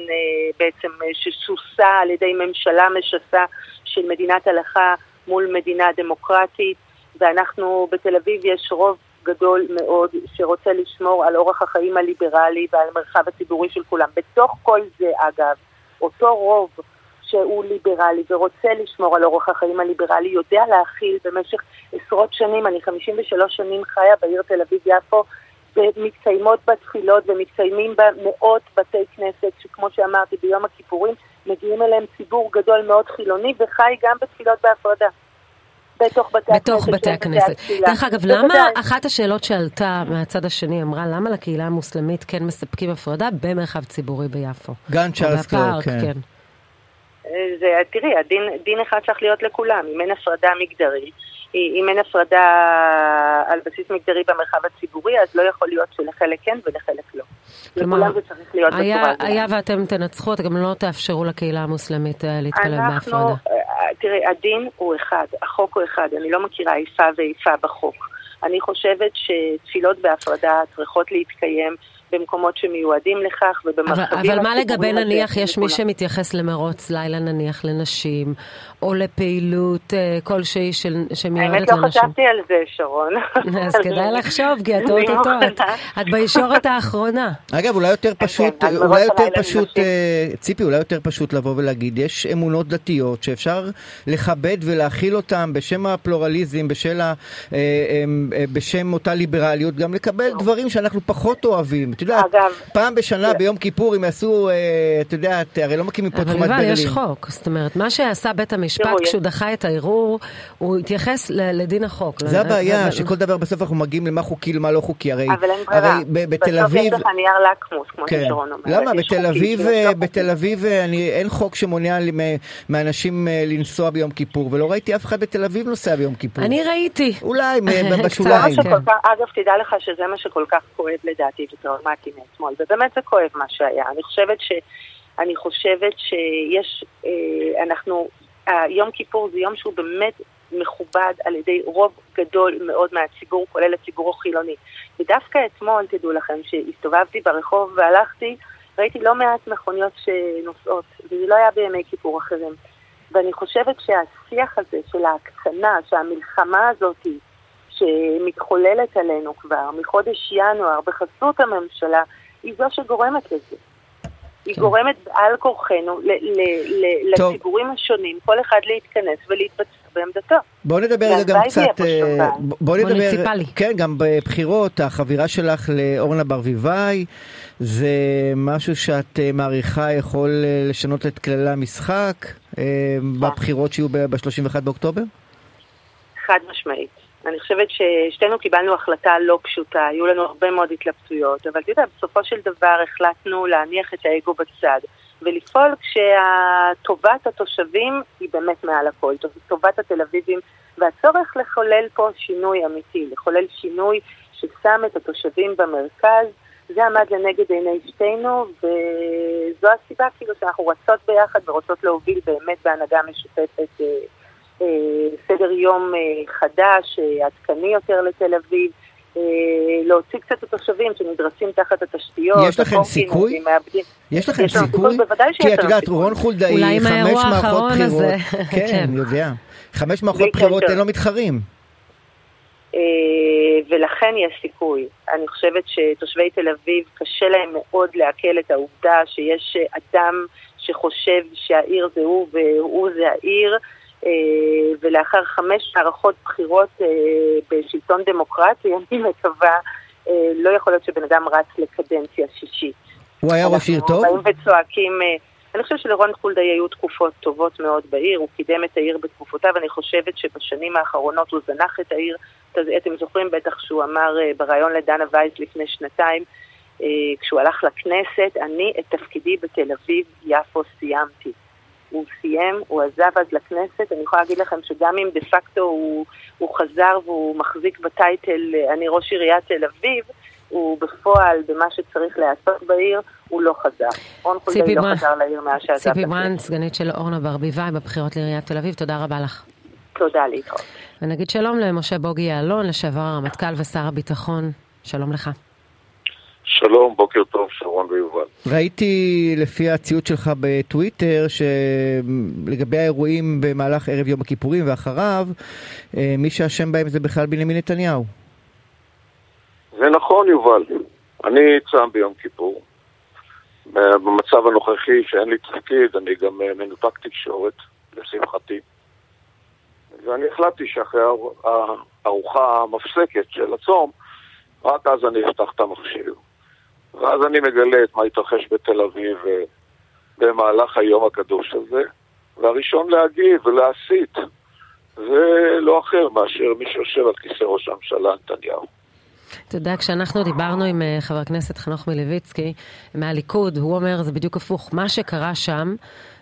בעצם שסוסה על ידי ממשלה משסה של מדינת הלכה מול מדינה דמוקרטית, ואנחנו בתל אביב יש רוב גדול מאוד שרוצה לשמור על אורח החיים הליברלי ועל המרחב הציבורי של כולם. בתוך כל זה אגב, אותו רוב שהוא ליברלי ורוצה לשמור על אורח החיים הליברלי יודע להכיל במשך עשרות שנים, אני חמישים ושלוש שנים חיה בעיר תל אביב יפו, ומתקיימות בתפילות ומתקיימים במאות בתי כנסת שכמו שאמרתי ביום הכיפורים מגיעים אליהם ציבור גדול מאוד חילוני וחי גם בתפילות בהפרדה בתוך בתי הכנסת. בתוך בתי הכנסת. דרך אגב, למה אחת השאלות שעלתה מהצד השני אמרה למה לקהילה המוסלמית כן מספקים הפרדה במרחב ציבורי ביפו? גן צ'ארלס קלר, כן. זה, תראי, הדין, דין אחד צריך להיות לכולם, אם אין הפרדה מגדרית. אם אין הפרדה על בסיס מגדרי במרחב הציבורי, אז לא יכול להיות שלחלק כן ולחלק לא. לכולם זה צריך להיות בצורה הזאת. היה ואתם תנצחו, אתם גם לא תאפשרו לקהילה המוסלמית להתקלב בהפרדה. תראה, הדין הוא אחד, החוק הוא אחד, אני לא מכירה איפה ואיפה בחוק. אני חושבת שתפילות בהפרדה צריכות להתקיים במקומות שמיועדים לכך ובמרחבים... אבל מה לגבי נניח, יש מי שמתייחס למרוץ לילה נניח לנשים, או לפעילות כלשהי שמיועדת לנשים? האמת לא חשבתי על זה, שרון. אז כדאי לחשוב, כי את עוד אותו, את בישורת האחרונה. אגב, אולי יותר פשוט, אולי יותר פשוט, ציפי, אולי יותר פשוט לבוא ולהגיד, יש אמונות דתיות שאפשר לכבד ולהכיל אותן בשם הפלורליזם, בשם אותה ליברליות, גם לקבל דברים שאנחנו פחות אוהבים. אגב, פעם בשנה ביום כיפור אם יעשו, אתה יודע, הרי לא מקימים פה תחומת ברלין. יש חוק, זאת אומרת, מה שעשה בית המשפט כשהוא דחה את העירור, הוא התייחס לדין החוק. זה הבעיה, שכל דבר בסוף אנחנו מגיעים למה חוקי, למה לא חוקי, הרי בתל אביב... למה? בתל אביב אין חוק שמונע מאנשים לנסוע ביום כיפור, ולא ראיתי אף אחד בתל אביב נוסע ביום כיפור. אני ראיתי. אולי, בשוליים. אגב, תדע לך שזה מה שכל כך כואב לדעתי ותראות. ובאמת זה כואב מה שהיה. אני חושבת ש... אני חושבת שיש... אנחנו... יום כיפור זה יום שהוא באמת מכובד על ידי רוב גדול מאוד מהציבור, כולל הציבור החילוני. ודווקא אתמול, תדעו לכם, שהסתובבתי ברחוב והלכתי, ראיתי לא מעט מכוניות שנוסעות, וזה לא היה בימי כיפור אחרים. ואני חושבת שהשיח הזה של ההקצנה, שהמלחמה הזאת שמתחוללת עלינו כבר מחודש ינואר בחסות הממשלה, היא זו שגורמת לזה. היא גורמת על כורחנו לציבורים השונים, כל אחד להתכנס ולהתבצע בעמדתו. בואו נדבר גם קצת, בואו נדבר, כן, גם בבחירות, החבירה שלך לאורנה ברביבאי, זה משהו שאת מעריכה יכול לשנות את כללי המשחק בבחירות שיהיו ב-שלושים ואחד באוקטובר? חד משמעית. אני חושבת ששתינו קיבלנו החלטה לא פשוטה, היו לנו הרבה מאוד התלבטויות, אבל תדע, בסופו של דבר החלטנו להניח את האגו בצד, ולפעול כשהטובת התושבים היא באמת מעל הכל, טובת התל אביבים, והצורך לחולל פה שינוי אמיתי, לחולל שינוי ששם את התושבים במרכז, זה עמד לנגד עיני שתינו, וזו הסיבה כאילו שאנחנו רצות ביחד ורוצות להוביל באמת בהנהגה משותפת סדר יום חדש, עדכני יותר לתל אביב, להוציא קצת התושבים שנדרסים תחת התשתיות. יש לכם סיכוי? יש לכם סיכוי? כי את יודעת, רון חולדאי, חמש מערכות בחירות. כן, יודע. חמש מערכות בחירות, אין לו מתחרים. ולכן יש סיכוי. אני חושבת שתושבי תל אביב קשה להם מאוד לעכל את העובדה שיש אדם שחושב שהעיר זה הוא והוא זה העיר, ולאחר חמש מערכות בחירות בשלטון דמוקרטי, אני מקווה, לא יכול להיות שבן אדם רץ לקדנציה שישית. הוא היה ראש עיר טוב? אנחנו באים וצועקים, אני חושבת שלרון חולדאי היו תקופות טובות מאוד בעיר, הוא קידם את העיר בתקופותיו, אני חושבת שבשנים האחרונות הוא זנח את העיר, אתם זוכרים בטח שהוא אמר ברעיון לדנה וייס לפני שנתיים, כשהוא הלך לכנסת, אני את תפקידי בתל אביב יפו סיימתי. הוא סיים, הוא עזב אז לכנסת, אני יכולה להגיד לכם שגם אם דה פקטו הוא, הוא חזר והוא מחזיק בטייטל, אני ראש עיריית תל אביב, הוא בפועל במה שצריך לעשות בעיר, הוא לא חזר. רון חולדאי לא חזר לעיר מהשעזב. ציפי ברנד, סגנית של אורנה ברביבאי בבחירות לעיריית תל אביב, תודה רבה לך. תודה להתראות. ונגיד שלום למשה בוגי יעלון, לשעבר הרמטכ"ל ושר הביטחון, שלום לך. שלום, בוקר טוב, שרון ויובל. ראיתי לפי הציוט שלך בטוויטר שלגבי האירועים במהלך ערב יום הכיפורים ואחריו, מי שאשם בהם זה בכלל בנימין נתניהו. זה נכון, יובל. אני צם ביום כיפור. במצב הנוכחי שאין לי תפקיד, אני גם מנותק תקשורת, לשמחתי. ואני החלטתי שאחרי הארוחה המפסקת של הצום, רק אז אני אפתח את המכשיר. ואז אני מגלה את מה התרחש בתל אביב במהלך היום הקדוש הזה. והראשון להגיב ולהסית זה לא אחר מאשר מי שיושב על כיסא ראש הממשלה נתניהו. אתה יודע, כשאנחנו דיברנו עם חבר הכנסת חנוך מילביצקי מהליכוד, הוא אומר, זה בדיוק הפוך, מה שקרה שם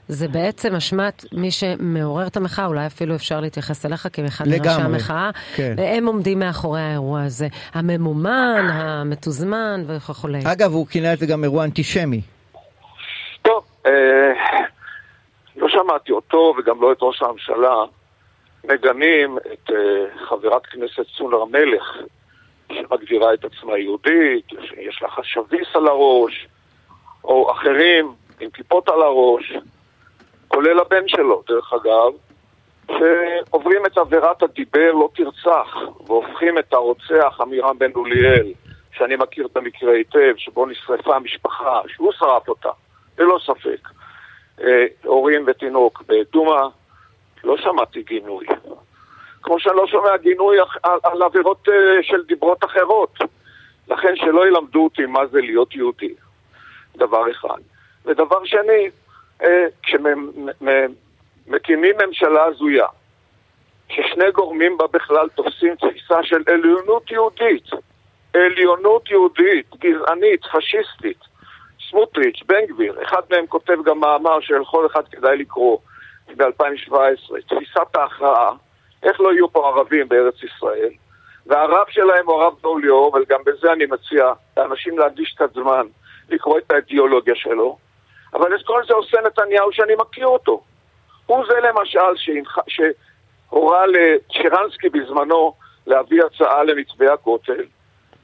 זה בעצם אשמת מי שמעורר את המחאה, אולי אפילו אפשר להתייחס אליך כאחד מראשי המחאה, כן. והם עומדים מאחורי האירוע הזה, הממומן, המתוזמן וכו'. אגב, הוא כינה את זה גם אירוע אנטישמי. טוב, אה, לא שמעתי אותו וגם לא את ראש הממשלה, מגנים את אה, חברת כנסת סונר מלך, שמגדירה את עצמה יהודית, שיש לה חשביס על הראש, או אחרים עם כיפות על הראש, כולל הבן שלו, דרך אגב, שעוברים את עבירת הדיבר לא תרצח, והופכים את הרוצח, אמירם בן אוליאל, שאני מכיר את המקרה היטב, שבו נשרפה המשפחה, שהוא שרף אותה, ללא ספק. אה, הורים ותינוק בדומה, לא שמעתי גינוי. כמו שאני לא שומע גינוי על, על עבירות אה, של דיברות אחרות. לכן שלא ילמדו אותי מה זה להיות יהודי. דבר אחד. ודבר שני, כשמקימים ממשלה הזויה ששני גורמים בה בכלל תופסים תפיסה של עליונות יהודית עליונות יהודית גזענית, פשיסטית סמוטריץ', בן גביר אחד מהם כותב גם מאמר שלכל אחד כדאי לקרוא ב-אלפיים שבע עשרה תפיסת ההכרעה איך לא יהיו פה ערבים בארץ ישראל והרב שלהם הוא הרב דול יאור אבל גם בזה אני מציע לאנשים להדיש את הזמן לקרוא את האידיאולוגיה שלו אבל את כל זה עושה נתניהו שאני מכיר אותו. הוא זה למשל שהורה לשרנסקי בזמנו להביא הצעה למצווה הכותל,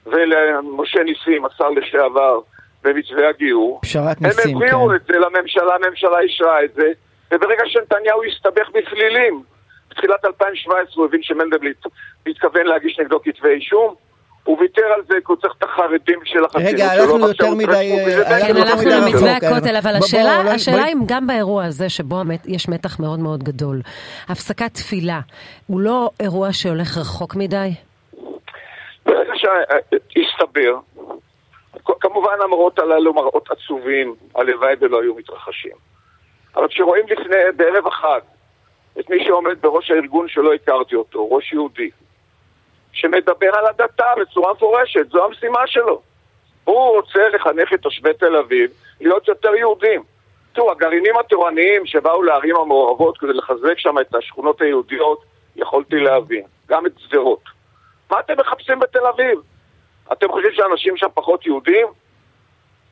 ולמשה ניסים, השר לשעבר, במצווה הגיור. פשרת ניסים, הם הביאו כן. את זה לממשלה, הממשלה אישרה את זה, וברגע שנתניהו הסתבך בפלילים, בתחילת אלפיים שבע עשרה הוא הבין שמנדלבליט מתכוון להגיש נגדו כתבי אישום, הוא ויתר על זה, כי הוא צריך את החרדים של החסינות. רגע, הלכנו יותר מדי... הלכנו למתווה הכותל, אבל השאלה אם גם באירוע הזה, שבו יש מתח מאוד מאוד גדול, הפסקת תפילה, הוא לא אירוע שהולך רחוק מדי? ברגע שהסתבר, כמובן המראות הללו מראות עצובים, הלוואי ולא היו מתרחשים. אבל כשרואים לפני, בערב אחד, את מי שעומד בראש הארגון שלא הכרתי אותו, ראש יהודי, שמדבר על הדתה בצורה מפורשת, זו המשימה שלו. הוא רוצה לחנך את תושבי תל אביב להיות יותר יהודים. תראו, הגרעינים התורניים שבאו לערים המעורבות כדי לחזק שם את השכונות היהודיות, יכולתי להבין, גם את שדרות. מה אתם מחפשים בתל אביב? אתם חושבים שאנשים שם פחות יהודים?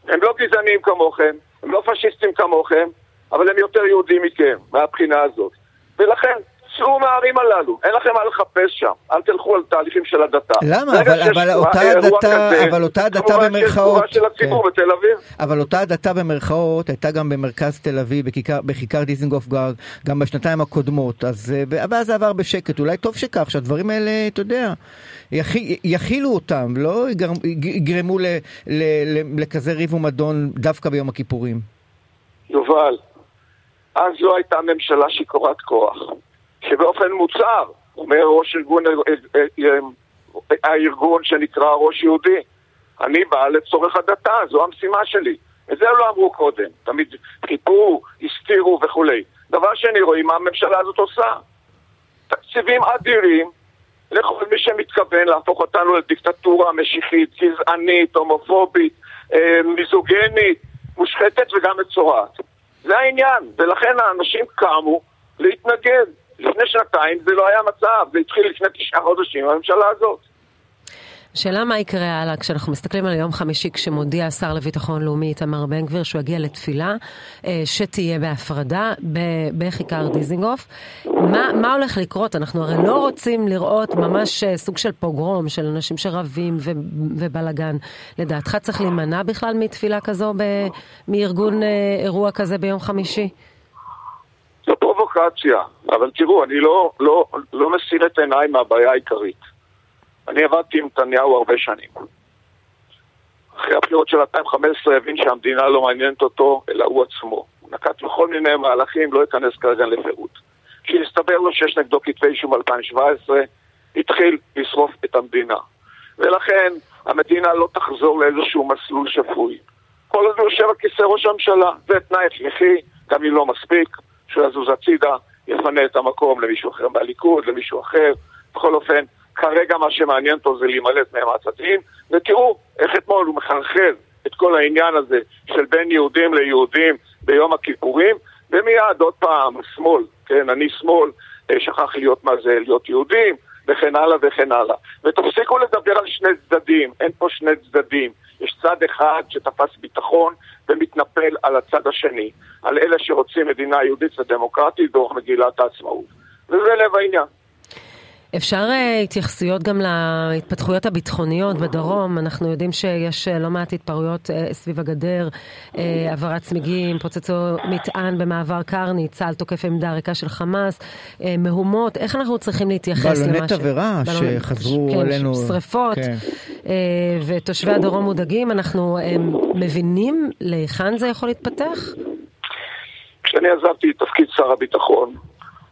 הם לא גזענים כמוכם, הם לא פשיסטים כמוכם, אבל הם יותר יהודים מכם, מהבחינה הזאת. ולכן, צאו מהערים הללו, אין לכם מה לחפש שם, אל תלכו על תהליכים של הדתה. למה? אבל, אבל, אותה הדתה, כזה, אבל אותה הדתה במרכאות... של הציבור כן. בתל אביב. אבל אותה הדתה במרכאות הייתה גם במרכז תל אביב, בכיכר, בכיכר דיזנגוף גם בשנתיים הקודמות, אז זה עבר בשקט, אולי טוב שכך, שהדברים האלה, אתה יודע, יכילו אותם, לא יגרמו ל, ל, ל, לכזה ריב ומדון דווקא ביום הכיפורים. יובל, אז לא הייתה ממשלה שקורת כוח. שבאופן מוצר, אומר ראש ארגון, הארגון שנקרא ראש יהודי, אני בא לצורך הדתה, זו המשימה שלי. את זה לא אמרו קודם, תמיד חיפרו, הסתירו וכו'. דבר שני, רואים מה הממשלה הזאת עושה. תקציבים אדירים, לכל מי שמתכוון להפוך אותנו לדיקטטורה משיחית, גזענית, הומופובית, מיזוגנית, מושחתת וגם מצורעת. זה העניין, ולכן האנשים קמו להתנגד. לפני שנתיים זה לא היה מצב, זה התחיל לפני תשעה חודשים, הממשלה הזאת. שאלה מה יקרה הלאה, כשאנחנו מסתכלים על יום חמישי, כשמודיע השר לביטחון לאומי איתמר בן גביר, שהוא יגיע לתפילה, שתהיה בהפרדה, בכיכר דיזנגוף. מה, מה הולך לקרות? אנחנו הרי לא רוצים לראות ממש סוג של פוגרום, של אנשים שרבים ו, ובלגן. לדעתך צריך להימנע בכלל מתפילה כזו, ב, מארגון אירוע כזה ביום חמישי? זו פרובוקציה, אבל תראו, אני לא, לא, לא מסיר את עיניי מהבעיה העיקרית. אני עבדתי עם נתניהו הרבה שנים. אחרי הבחירות של אלפיים וחמש עשרה הבין שהמדינה לא מעניינת אותו, אלא הוא עצמו. הוא נקט בכל מיני מהלכים, לא ייכנס כרגע לפירוט. כשהסתבר לו שיש נגדו כתבי אישום אלפיים שבע עשרה, התחיל לשרוף את המדינה. ולכן המדינה לא תחזור לאיזשהו מסלול שפוי. כל הזו יושב הכיסא ראש הממשלה, זה תנאי הכרחי, גם אם לא מספיק. שלזוז הצידה יפנה את המקום למישהו אחר מהליכוד, למישהו אחר. בכל אופן, כרגע מה שמעניין אותו זה להימלט מהם הצדדים, ותראו איך אתמול הוא מחרחר את כל העניין הזה של בין יהודים ליהודים ביום הכיפורים, ומיד עוד פעם, שמאל, כן, אני שמאל, שכח להיות מה זה, להיות יהודים, וכן הלאה וכן הלאה. ותפסיקו לדבר על שני צדדים, אין פה שני צדדים. יש צד אחד שתפס ביטחון ומתנפל על הצד השני, על אלה שרוצים מדינה יהודית ודמוקרטית דרך מגילת העצמאות. וזה לב העניין. אפשר התייחסויות גם להתפתחויות הביטחוניות בדרום? אנחנו יודעים שיש לא מעט התפרעויות סביב הגדר, עברת צמיגים, פוצצו מטען במעבר קרני, צהל תוקף עמדה ריקה של חמאס, מהומות. איך אנחנו צריכים להתייחס למה ש... בלוני תברה שחזרו עלינו... שריפות, ותושבי הדרום מודאגים. אנחנו מבינים להיכן זה יכול להתפתח? כשאני עזבתי את תפקיד שר הביטחון,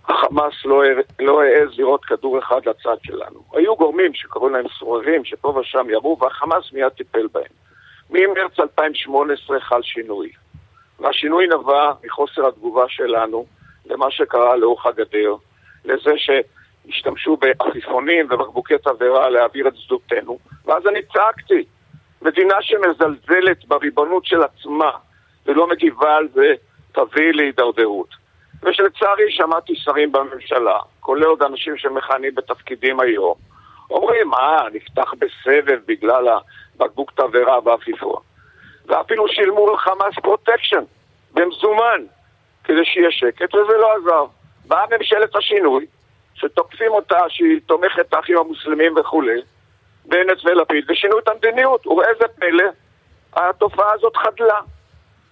החמאס לא, לא העז לראות כדור אחד לצד שלנו. היו גורמים שקראו להם סוררים שפה ושם ירו, והחמאס מיד טיפל בהם. ממרץ אלפיים שמונה עשרה חל שינוי. והשינוי נבע מחוסר התגובה שלנו למה שקרה לאורך הגדר, לזה שהשתמשו באפיפונים ובקבוקי תבערה להעביר את שדותינו. ואז אני צעקתי, מדינה שמזלזלת בריבונות של עצמה ולא מגיבה על זה תביא להידרדרות. ושלצערי שמעתי שרים בממשלה, כולל עוד אנשים שמכנים בתפקידים היום, אומרים, אה, נפתח בסבב בגלל הבקבוק תבערה והפיפון. ואפילו שילמו לחמאס פרוטקשן, במזומן, כדי שיהיה שקט, וזה לא עזר. באה ממשלת השינוי, שתוקפים אותה, שהיא תומכת את האחים המוסלמים וכו', בנט ולפיד, ושינו את המדיניות. וראה זה פלא, התופעה הזאת חדלה.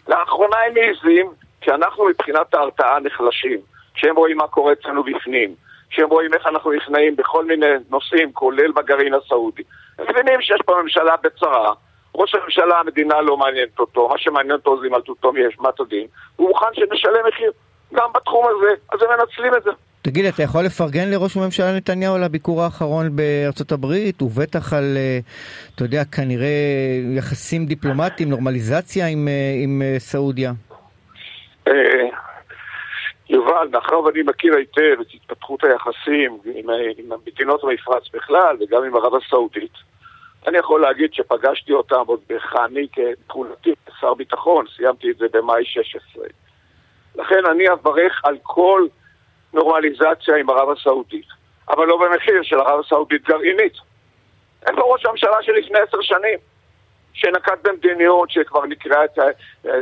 לאחרונה הם מעיזים, כי אנחנו מבחינת ההרתעה נחלשים, כשהם רואים מה קורה אצלנו בפנים, כשהם רואים איך אנחנו נכנעים בכל מיני נושאים, כולל בגרעין הסעודי. מבינים שיש פה ממשלה בצרה, ראש הממשלה המדינה לא מעניינת אותו, מה שמעניין אותו זה אם על תותום יש מתודים, הוא מוכן שנשלם מחיר גם בתחום הזה, אז הם מנצלים את זה. תגיד, אתה יכול לפרגן לראש הממשלה נתניהו על הביקור האחרון בארצות הברית, ובטח על, אתה יודע, כנראה יחסים דיפלומטיים, נורמליזציה עם, עם סעודיה? יובל, מאחר ואני מכיר היטב את התפתחות היחסים עם, עם המדינות המפרץ בכלל וגם עם ערב הסעודית, אני יכול להגיד שפגשתי אותם עוד בחני כתכונתי שר ביטחון, סיימתי את זה במאי שש עשרה. לכן אני אברך על כל נורמליזציה עם ערב הסעודית, אבל לא במחיר של ערב הסעודית גרעינית. אין פה ראש הממשלה של לפני עשר שנים, שנקט במדיניות שכבר נקרא את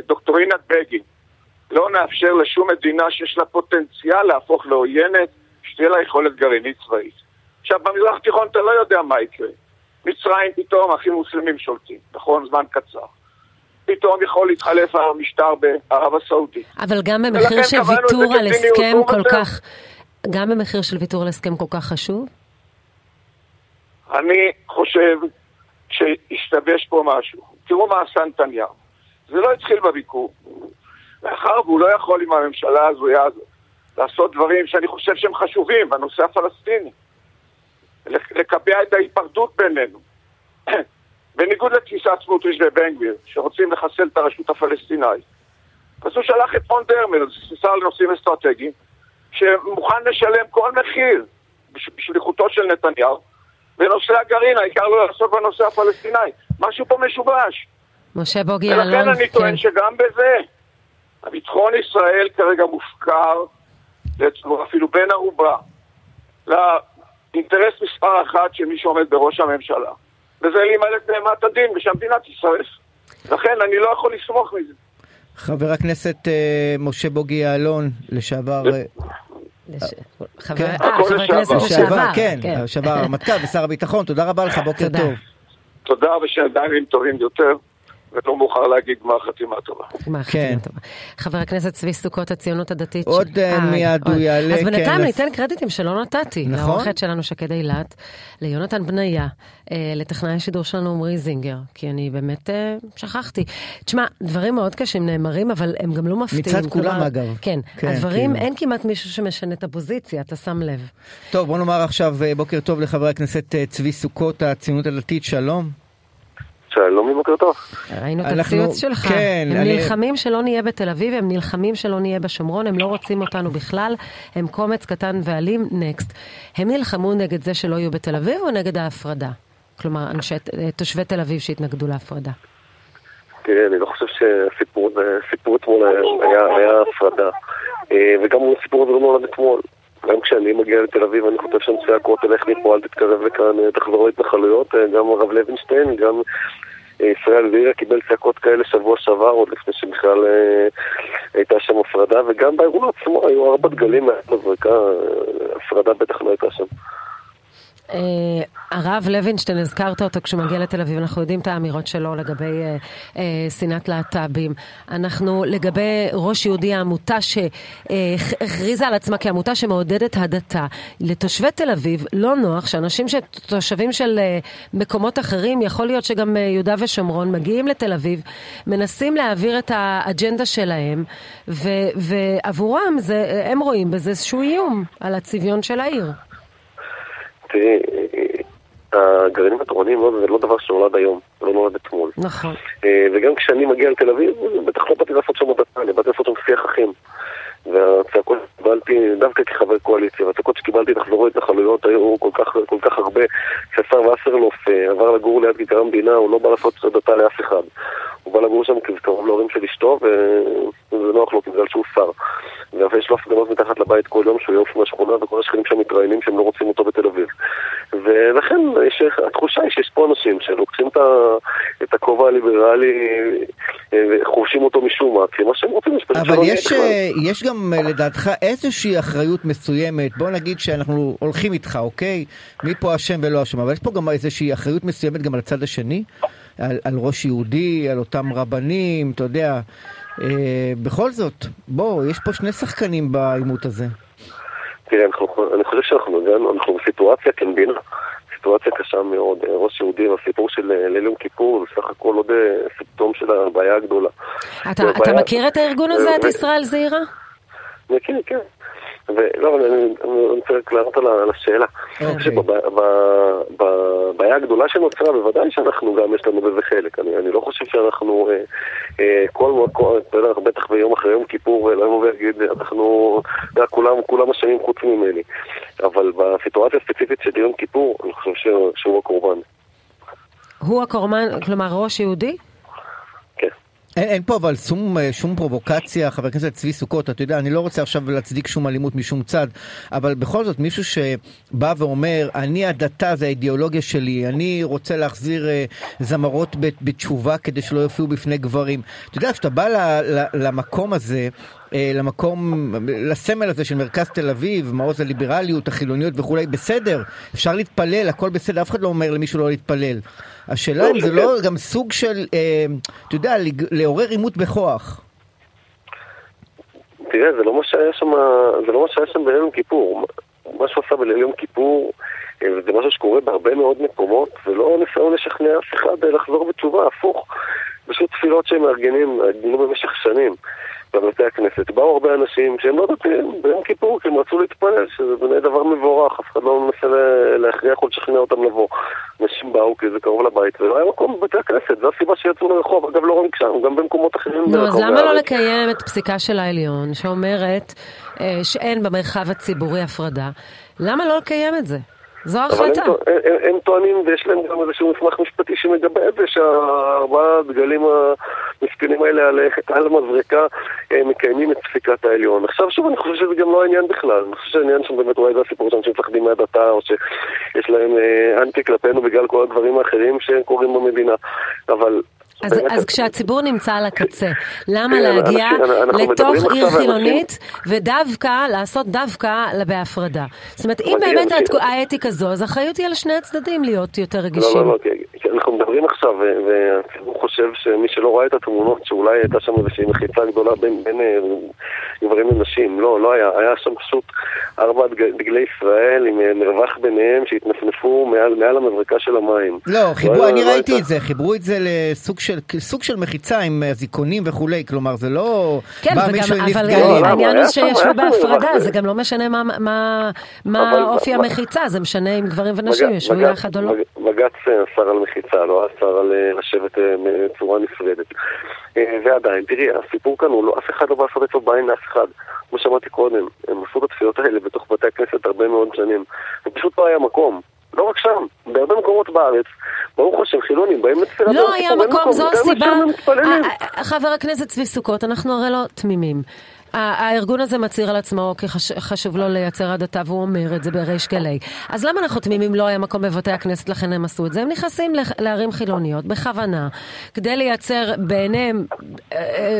דוקטורינת בגין. לא נאפשר לשום מדינה שיש לה פוטנציאל להפוך לעוינת, שתהיה לה יכולת גרעינית צבאית. עכשיו, במזרח תיכון אתה לא יודע מה יקרה. מצרים פתאום, אחים מוסלמים שולטים, נכון? זמן קצר. פתאום יכול להתחלף המשטר בערב הסעודית. אבל גם במחיר של ויתור על הסכם כל כך, גם במחיר של ויתור על הסכם כל כך חשוב? אני חושב שהשתבש פה משהו. תראו מה עשה נתניהו. זה לא התחיל בביקור. לאחר והוא לא יכול עם הממשלה הזויה הזאת לעשות דברים שאני חושב שהם חשובים בנושא הפלסטיני. לקבע את ההיפרדות בינינו. בניגוד לתפיסת סמוטריץ' ובן גביר, שרוצים לחסל את הרשות הפלסטינאית. אז הוא שלח את רון דרמר, שר לנושאים אסטרטגיים, שמוכן לשלם כל מחיר בשליחותו של נתניהו, בנושא הגרעין, העיקר לא לעסוק בנושא הפלסטינאי. משהו פה משובש. משה בוגי יעלון. ולכן אני טוען שגם בזה, הביטחון ישראל כרגע מופקר, אפילו בין ערובה, לאינטרס מספר אחת של מי שעומד בראש הממשלה. וזה להימלט מאימת הדין, ושהמדינה תישרף. לכן אני לא יכול לסמוך מזה. חבר הכנסת משה בוגי יעלון, לשעבר... חבר הכנסת לשעבר, כן. לשעבר הרמטכ"ל ושר הביטחון, תודה רבה לך, בוקר טוב. תודה, ושעדיין טובים יותר, ולא מאוחר להגיד מה חתימה טובה. מה חתימה טובה. חבר הכנסת צבי סוכות, הציונות הדתית. עוד מיד הוא יעלה. אז בינתיים ניתן קרדיטים שלא נתתי. לעורכת שלנו שקד אילת, ליונתן בניה, לטכנאי השידור שלנו אמיר זינגר, כי אני באמת שכחתי. תשמע, דברים מאוד קשים נאמרים, אבל הם גם לא מפתיעים. מצד כולם אגב. כן, הדברים, אין כמעט מישהו שמשנה את הפוזיציה, אתה שם לב. טוב, בוא נאמר עכשיו בוקר טוב לחבר הכנסת צבי סוכות, הציונות הדתית, שלום. שלום ובוקר טוב. ראינו את הציוץ שלך. כן, הם אני... נלחמים שלא נהיה בתל אביב, הם נלחמים שלא נהיה בשומרון, הם לא רוצים אותנו בכלל, הם קומץ קטן ועלים, נקסט. הם נלחמו נגד זה שלא יהיו בתל אביב או נגד ההפרדה? כלומר, אנשי תושבי תל אביב שהתנגדו להפרדה. תראה, אני לא חושב שסיפור אתמול היה, היה הפרדה. וגם הסיפור הזה לא נולד אתמול. גם כשאני מגיע לתל אביב, אני חושב שהמציא הקורות הלך מפה, אל תתקרב לכאן, תחזרו התנחלויות, גם הרב לוינשטיין, גם ישראל ויריה קיבל צעקות כאלה שבוע שעבר, עוד לפני שבכלל הייתה שם הפרדה, וגם באירוע עצמו היו ארבע דגלים מהזריקה, הפרדה בטח לא הייתה שם. הרב לוינשטיין, הזכרת אותו כשהוא מגיע לתל אביב, אנחנו יודעים את האמירות שלו לגבי סנאת להט"בים, אנחנו לגבי ראש יהודי, העמותה שהכריזה על עצמה כעמותה שמעודדת הדתה, לתושבי תל אביב לא נוח שאנשים שתושבים של מקומות אחרים, יכול להיות שגם יהודה ושומרון, מגיעים לתל אביב, מנסים להעביר את האג'נדה שלהם, ועבורם הם רואים בזה שהוא איום על הצביון של העיר. תראי, הגרעינים התורניים זה לא דבר שנולד היום, לא נולד אתמול. נכון. וגם כשאני מגיע לתל אביב, בטח לא באתי לעשות שם מודדה, אני באתי לעשות שם שיח אחים. והצעקות שקיבלתי, דווקא כחבר קואליציה, והצעקות שקיבלתי תחזרו את נחלויות, היו כל כך, כל כך הרבה, כששר וסרלוף עבר לגור ליד כיכר המדינה, הוא לא בא לעשות סודתה לאף אחד. הוא בא לגור שם כבקרוב להורים של אשתו, וזה נוח לו כבגלל שהוא שר. ואף יש לו הפגנות מתחת לבית כל יום, שהוא יופי מהשכונה, וכל השכנים שם מתראיינים שהם לא רוצים אותו בתל אביב. ולכן התחושה היא שיש פה אנשים שלוקחים את הכובע הליברלי, וחובשים אותו משום מה, כי מה שהם רוצים יש פשוט שלא נהיה בכלל. יש גם לדעתך איזושהי אחריות מסוימת, בוא נגיד שאנחנו הולכים איתך, אוקיי? מי פה אשם ולא אשם, אבל יש פה גם איזושהי אחריות מסוימת גם על הצד השני, על, על ראש יהודי, על אותם רבנים, אתה יודע, אה, בכל זאת, בוא, יש פה שני שחקנים בעימות הזה. תראה, אנחנו, אני חושב שאנחנו, אנחנו בסיטואציה כמדינה, סיטואציה קשה מאוד, ראש יהודי הכל עוד סיפטום של הבעיה הגדולה. אתה, והבעיה... אתה מכיר את הארגון הזה, את ישראל זהירה? מכיר, כן. ולא, אני רוצה להראות על השאלה, שבבעיה הגדולה שנוצרה, בוודאי שאנחנו גם יש לנו בזה חלק, אני לא חושב שאנחנו כל מועד, בטח ביום אחרי יום כיפור, לא יבוא ויגיד, אנחנו, כולם השנים חוץ ממני, אבל בסיטואציה הספציפית של יום כיפור, אני חושב שהוא הקורבן. הוא הקורבן, כלומר ראש יהודי? אין פה אבל שום, שום פרובוקציה, חבר הכנסת צבי סוכות, אתה יודע, אני לא רוצה עכשיו להצדיק שום אלימות משום צד, אבל בכל זאת מישהו שבא ואומר, אני הדתה, זה האידיאולוגיה שלי, אני רוצה להחזיר זמרות בתשובה כדי שלא יופיעו בפני גברים. אתה יודע, כשאתה בא למקום הזה, למקום, לסמל הזה של מרכז תל אביב, מעוז הליברליות, החילוניות וכולי, בסדר, אפשר להתפלל, הכל בסדר, אף אחד לא אומר למישהו לא להתפלל. השאלה אם זה לא גם סוג של, אתה יודע, לעורר עימות בכוח. תראה, זה לא מה שהיה שם ביום כיפור. מה שעשה ביום כיפור, זה משהו שקורה בהרבה מאוד מקומות, ולא ניסיון לשכנע אף אחד לחזור בתשובה, הפוך. פשוט תפילות שהם מארגנים, ארגנו במשך שנים. בבתי הכנסת, באו הרבה אנשים שהם לא דתיים, ביום כיפור, כי הם רצו להתפלל, שזה בני דבר מבורך, אף אחד לא מנסה להכריח או לשכנע אותם לבוא. אנשים באו כי זה קרוב לבית, ולא היה מקום בבתי הכנסת, זו הסיבה שיצאו לרחוב, אגב לא רק שם, גם במקומות אחרים. נו, אז למה לא לקיים את פסיקה של העליון, שאומרת שאין במרחב הציבורי הפרדה, למה לא לקיים את זה? זו החלטה. הם טוענים, ויש להם גם איזשהו מסמך משפטי שמגבה את זה, שהארבעה דגלים המסכנים האלה על המזרקה מקיימים את פסיקת העליון. עכשיו שוב, אני חושב שזה גם לא העניין בכלל. אני חושב שהעניין שם באמת רואה את הסיפור שאנשים מפחדים מהדתה, או שיש להם אנטי כלפינו בגלל כל הדברים האחרים שקורים במדינה. אבל... אז, אז כשהציבור נמצא על הקצה, למה להגיע לתוך עיר חילונית ודווקא, לעשות דווקא בהפרדה? זאת אומרת, אם באמת האתיקה זו, אז אחריות היא על שני הצדדים להיות יותר רגישים. לא, לא, לא, אנחנו מדברים עכשיו, והציבור חושב שמי שלא רואה את התמונות, שאולי הייתה שם איזושהי מחיצה גדולה בין גברים לנשים, לא, לא היה, היה שם פשוט ארבע דגלי ישראל עם מרווח ביניהם שהתנפנפו מעל המבריקה של המים. לא, חיברו, אני ראיתי את זה, חיברו את זה לסוג של... של, סוג של מחיצה עם זיכונים וכולי, כלומר זה לא... כן, וגם, אבל העניין הוא שישבו בהפרדה, זה גם לא משנה מה, מה, מה אופי המחיצה, זה משנה עם גברים ונשים, ישבו יחד או לא. בג"ץ אסר על מחיצה, לא אסר על לשבת בצורה נפרדת. ועדיין, תראי, הסיפור כאן הוא לא, אף אחד לא בא לפרץ בעין לאף אחד. כמו שאמרתי קודם, הם עשו את התפילות האלה בתוך בתי הכנסת הרבה מאוד שנים. זה פשוט לא היה מקום. לא רק שם, בהרבה מקומות בארץ, ברוך השם חילונים, באים לצפירה... לא היה מקום, זו הסיבה. חבר הכנסת צבי סוכות, אנחנו הרי לא תמימים. הארגון הזה מצהיר על עצמו, כי חשוב לו לייצר הדתה, והוא אומר את זה בריש גלי. אז למה אנחנו תמימים? לא היה מקום בבתי הכנסת, לכן הם עשו את זה. הם נכנסים לערים חילוניות, בכוונה, כדי לייצר בעיניהם,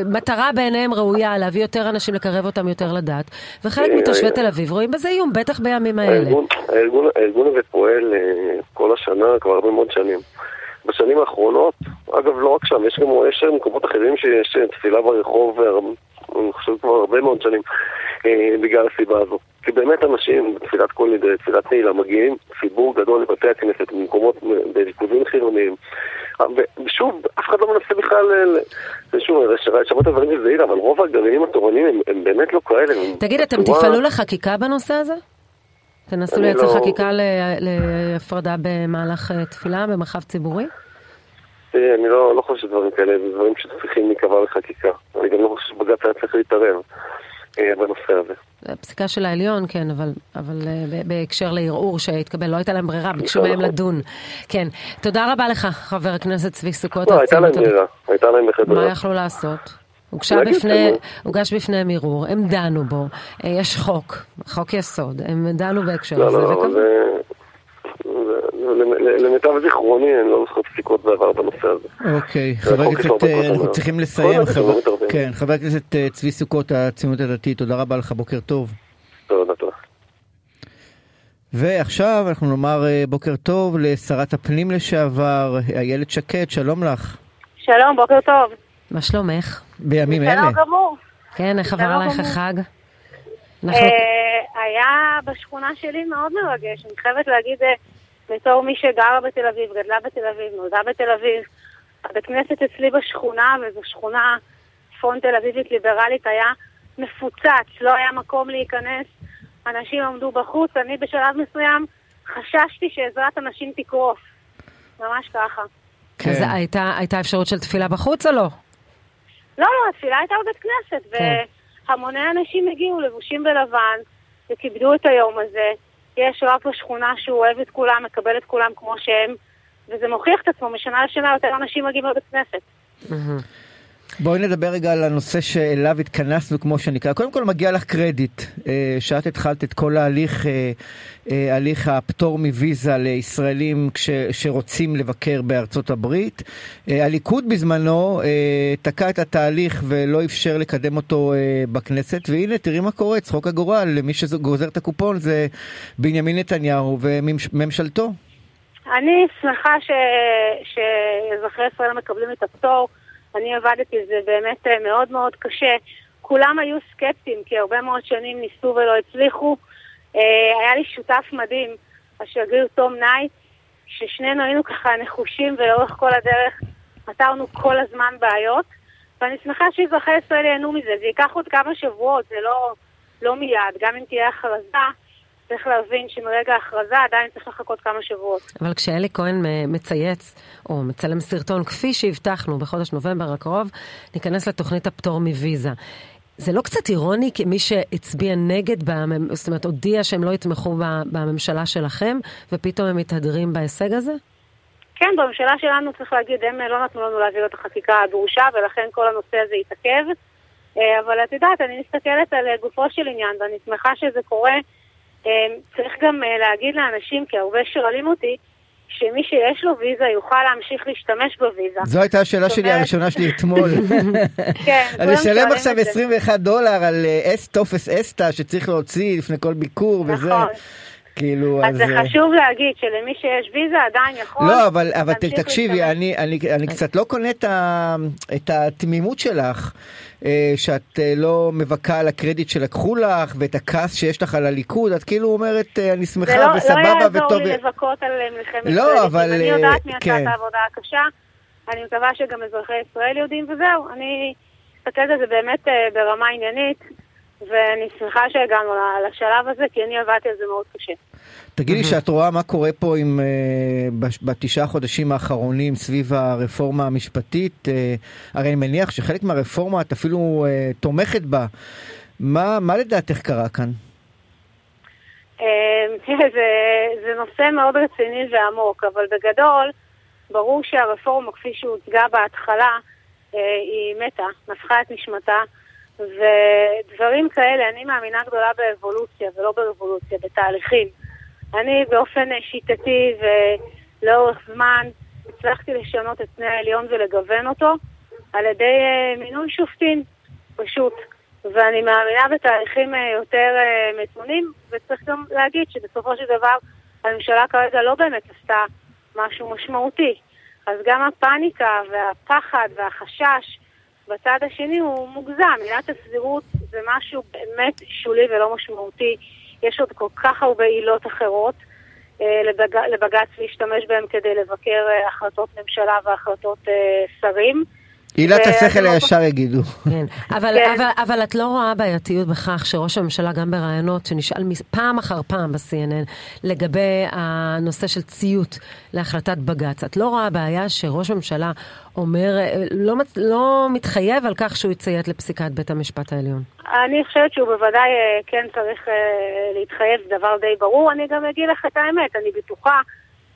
מטרה בעיניהם ראויה, להביא יותר אנשים, לקרב אותם יותר לדת. וחלק מתושבי תל אביב רואים בזה איום, בטח בימים האלה. הארגון הזה פועל כל השנה, כבר הרבה מאוד שנים. בשנים האחרונות, אגב לא רק שם, יש גם עשר מקומות אחרים שיש תפילה ברחוב, אני חושב כבר הרבה מאוד שנים בגלל הסיבה הזו. כי באמת אנשים, בתפילת כל ידי, תפילת נעילה, מגיעים ציבור גדול לבתי הכנסת, במקומות, בריכוזים חילוניים. ושוב, אף אחד לא מנסה בכלל, שוב, שמות הדברים של זעיר, אבל רוב הגרעינים התורניים הם באמת לא כאלה. תגיד, אתם תפעלו לחקיקה בנושא הזה? תנסו לייצר חקיקה להפרדה במהלך תפילה, במרחב ציבורי? אני לא חושב שדברים כאלה, זה דברים שצריכים להיקבע לחקיקה. אני גם לא חושב שבג"ץ היה צריך להתערב בנושא הזה. הפסיקה של העליון, כן, אבל בהקשר לערעור שהתקבל, לא הייתה להם ברירה, ביקשו מהם לדון. כן, תודה רבה לך, חבר הכנסת צבי סוכות. לא, הייתה להם ברירה, הייתה להם בחדר. מה יכלו לעשות? הוגש בפניהם ערעור, הם דנו בו, יש חוק, חוק יסוד, הם דנו בהקשר הזה. לא, לא, זה... למיטב זיכרוני, אני לא זוכר פסיקות בעבר בנושא הזה. אוקיי, חבר הכנסת, אנחנו צריכים לסיים. חבר הכנסת צבי סוכות, הציונות הדתית, תודה רבה לך, בוקר טוב. תודה, תודה. ועכשיו אנחנו נאמר בוקר טוב לשרת הפנים לשעבר, איילת שקד, שלום לך. שלום, בוקר טוב. מה שלומך? בימים אלה. שלום גמור. כן, איך עבר עלייך החג? היה בשכונה שלי מאוד מרגש, אני חייבת להגיד... בתור מי שגרה בתל אביב, גדלה בתל אביב, נולדה בתל אביב, הבית כנסת אצלי בשכונה, וזו שכונה צפון תל אביבית ליברלית, היה מפוצץ, לא היה מקום להיכנס, אנשים עמדו בחוץ, אני בשלב מסוים חששתי שעזרת אנשים תקרוף, ממש ככה. כן. אז הייתה, הייתה אפשרות של תפילה בחוץ או לא? לא, לא, התפילה הייתה בבית כנסת, כן. והמוני אנשים הגיעו לבושים בלבן, וכיבדו את היום הזה, יש רב בשכונה שהוא אוהב את כולם, מקבל את כולם כמו שהם, וזה מוכיח את עצמו, משנה לשנה יותר אנשים מגיעים לבית כנסת. בואי נדבר רגע על הנושא שאליו התכנסנו, כמו שנקרא. קודם כל מגיע לך קרדיט, שאת התחלת את כל ההליך, הליך הפטור מוויזה לישראלים שרוצים לבקר בארצות הברית. הליכוד בזמנו תקע את התהליך ולא אפשר לקדם אותו בכנסת, והנה תראי מה קורה, צחוק הגורל, למי שגוזר את הקופון זה בנימין נתניהו וממשלתו. אני שמחה שאזרחי ישראל מקבלים את הפטור. אני עבדתי, זה באמת מאוד מאוד קשה. כולם היו סקפטיים, כי הרבה מאוד שנים ניסו ולא הצליחו. היה לי שותף מדהים, השגריר תום נייט, ששנינו היינו ככה נחושים, ולאורך כל הדרך פתרנו כל הזמן בעיות. ואני שמחה שאזרחי ישראל ייהנו מזה. זה ייקח עוד כמה שבועות, זה לא, לא מיד. גם אם תהיה הכרזה, צריך להבין שמרגע ההכרזה עדיין צריך לחכות כמה שבועות. אבל כשאלי כהן מצייץ או מצלם סרטון, כפי שהבטחנו בחודש נובמבר הקרוב, ניכנס לתוכנית הפטור מוויזה. זה לא קצת אירוני כי מי שהצביע נגד, בממ... זאת אומרת, הודיע שהם לא יתמכו בממשלה שלכם, ופתאום הם מתהדרים בהישג הזה? כן, בממשלה שלנו צריך להגיד, הם לא נתנו לנו להעביר את החקיקה הדרושה, ולכן כל הנושא הזה יתעכב. אבל את יודעת, אני מסתכלת על גופו של עניין, ואני שמחה שזה קורה. צריך גם להגיד לאנשים, כי הרבה שואלים אותי, שמי שיש לו ויזה יוכל להמשיך להשתמש בוויזה. זו הייתה השאלה שלי, הראשונה שלי אתמול. אני אשלם עכשיו עשרים ואחד דולר על טופס אסטה שצריך להוציא לפני כל ביקור וזה. אז זה חשוב להגיד שלמי שיש ויזה עדיין יכול... לא, אבל תקשיבי, אני קצת לא קונה את התמימות שלך, שאת לא מבקה על הקרדיט שלקחו לך, ואת הכעס שיש לך על הליכוד, את כאילו אומרת, אני שמחה וסבבה וטוב... זה לא יעזור לי לבכות על מלחמת ישראל, אבל אני יודעת מי עשה את העבודה הקשה, אני מקווה שגם אזרחי ישראל יודעים, וזהו, אני אסתכלת על זה באמת ברמה עניינית, ואני שמחה שהגענו לשלב הזה, כי אני עבדתי על זה מאוד קשה. תגידי שאת רואה מה קורה פה בתשעה חודשים האחרונים סביב הרפורמה המשפטית, הרי אני מניח שחלק מהרפורמה את אפילו תומכת בה. מה לדעתך קרה כאן? זה נושא מאוד רציני ועמוק, אבל בגדול ברור שהרפורמה כפי שהוצגה בהתחלה היא מתה, נפחה את נשמתה, ודברים כאלה, אני מאמינה גדולה באבולוציה ולא ברבולוציה, בתהליכים. אני באופן שיטתי ולאורך זמן הצלחתי לשנות את פני העליון ולגוון אותו על ידי מינוי שופטים פשוט, ואני מאמינה בתהליכים יותר מתונים, וצריך גם להגיד שבסופו של דבר הממשלה כרגע לא באמת עשתה משהו משמעותי, אז גם הפאניקה והפחד והחשש בצד השני הוא מוגזם. עילת הסבירות זה משהו באמת שולי ולא משמעותי. יש עוד כל כך הרבה עילות אחרות לבג... לבגץ להשתמש בהם כדי לבקר החלטות ממשלה והחלטות שרים. עילת השכל הישר יגידו. אבל אבל את לא רואה בעייתיות בכך שראש הממשלה גם ברעיונות שנשאל פעם אחר פעם ב-סי אן אן לגבי הנושא של ציות להחלטת בג"ץ. את לא רואה בעיה שראש הממשלה אומר, לא מתחייב על כך שהוא יציית לפסיקת בית המשפט העליון? אני חושבת שהוא בוודאי כן צריך להתחייב, זה דבר די ברור. אני גם אגיד לך את האמת, אני בטוחה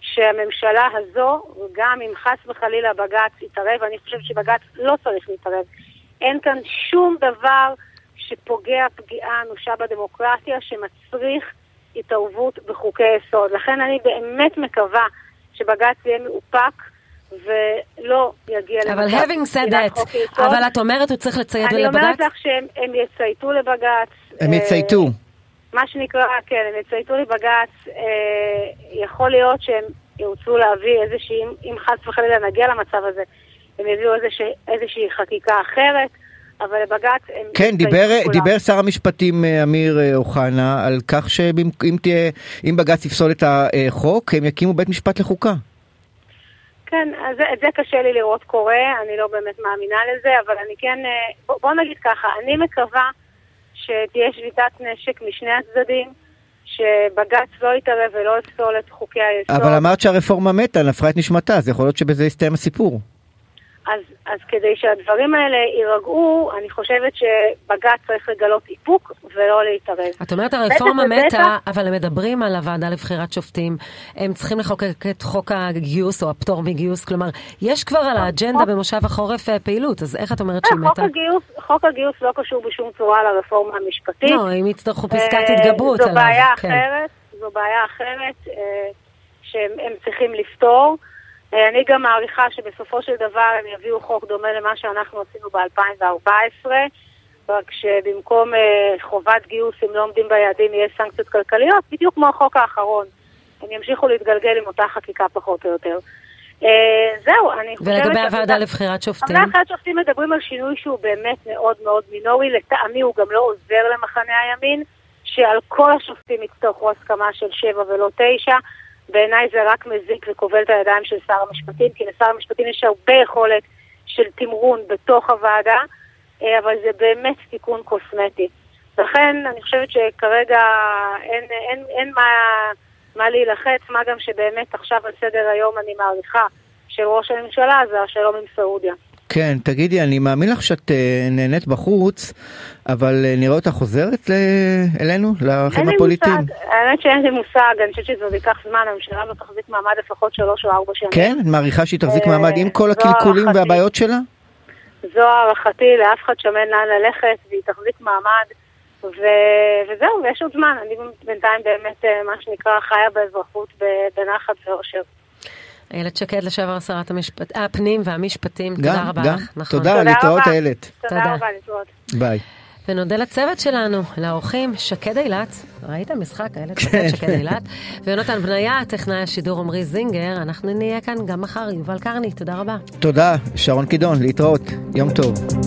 שהממשלה הזו, גם אם חס וחלילה בג"ץ יתערב, אני חושבת שבג"ץ לא צריך להתערב. אין כאן שום דבר שפוגע פגיעה אנושה בדמוקרטיה שמצריך התערבות בחוקי יסוד. לכן אני באמת מקווה שבג"ץ יהיה מאופק ולא יגיע לבג"ץ. אבל having said that, אבל את אומרת הוא צריך לציית לבג"ץ? אני אומרת לך שהם יצייתו לבג"ץ. הם יצייתו. מה שנקרא, כן, הם יצייתו לבג"ץ, אה, יכול להיות שהם ירצו להביא איזושהי, אם חס וחלילה נגיע למצב הזה, הם יביאו איזושה, איזושהי חקיקה אחרת, אבל לבג"ץ הם... כן, דיבר, דיבר שר המשפטים אמיר אוחנה על כך שאם אם תהיה, אם בג"ץ יפסול את החוק, הם יקימו בית משפט לחוקה. כן, אז את זה קשה לי לראות קורה, אני לא באמת מאמינה לזה, אבל אני כן, בוא, בוא נגיד ככה, אני מקווה שתהיה שביתת נשק משני הצדדים, שבגץ לא יתערב ולא יפסול את חוקי היסוד. אבל אמרת שהרפורמה מתה, נפחה את נשמתה, אז יכול להיות שבזה יסתיים הסיפור. אז, אז כדי שהדברים האלה יירגעו, אני חושבת שבג"ץ צריך לגלות איפוק ולא להתערב. את אומרת, הרפורמה מתה, אבל הם מדברים על הוועדה לבחירת שופטים, הם צריכים לחוקק את חוק הגיוס או הפטור מגיוס, כלומר, יש כבר על האג'נדה במושב החורף פעילות, אז איך את אומרת שהיא מתה? חוק הגיוס לא קשור בשום צורה לרפורמה המשפטית. לא, אם יצטרכו פסקת התגברות. זו בעיה אחרת, זו בעיה אחרת שהם צריכים לפתור. אני גם מעריכה שבסופו של דבר הם יביאו חוק דומה למה שאנחנו עשינו ב-אלפיים וארבע עשרה, רק שבמקום חובת גיוס, אם לא עומדים ביעדים, יהיה סנקציות כלכליות, בדיוק כמו החוק האחרון. הם ימשיכו להתגלגל עם אותה חקיקה פחות או יותר. זהו, אני חושבת... ולגבי הוועדה לבחירת שופטים? הוועדה לבחירת שופטים מדברים על שינוי שהוא באמת מאוד מאוד מינורי, לטעמי הוא גם לא עוזר למחנה הימין, שעל כל השופטים יצטרכו הסכמה של שבע ולא תשע, בעיניי זה רק מזיק וכובל את הידיים של שר המשפטים, כי לשר המשפטים יש הרבה יכולת של תמרון בתוך הוועדה, אבל זה באמת תיקון קוסמטי. לכן אני חושבת שכרגע אין, אין, אין מה, מה להילחץ, מה גם שבאמת עכשיו על סדר היום אני מעריכה של ראש הממשלה, זה השלום עם סעודיה. כן, תגידי, אני מאמין לך שאת נהנית בחוץ, אבל נראה אותה חוזרת אלינו, לחיים הפוליטיים. האמת שאין לי מושג, אני חושבת שזה ייקח זמן, הממשלה לא תחזיק מעמד לפחות שלוש או ארבע שנים. כן, את מעריכה שהיא תחזיק מעמד עם כל הקלקולים והבעיות שלה? זו הערכתי, לאף אחד שמן לאן ללכת, והיא תחזיק מעמד, וזהו, ויש עוד זמן, אני בינתיים באמת, מה שנקרא, חיה באזרחות בנחת ואושר. איילת שקד, לשעבר שרת הפנים והמשפטים, תודה רבה לך. תודה, להתראות איילת. תודה רבה, להתראות. ביי. ונודה לצוות שלנו, לאורחים, שקד אילת, ראית משחק, איילת שקד אילת, ויונתן בניה, טכנאי השידור עמרי זינגר, אנחנו נהיה כאן גם מחר, יובל קרני, תודה רבה. תודה, שרון קידון, להתראות, יום טוב.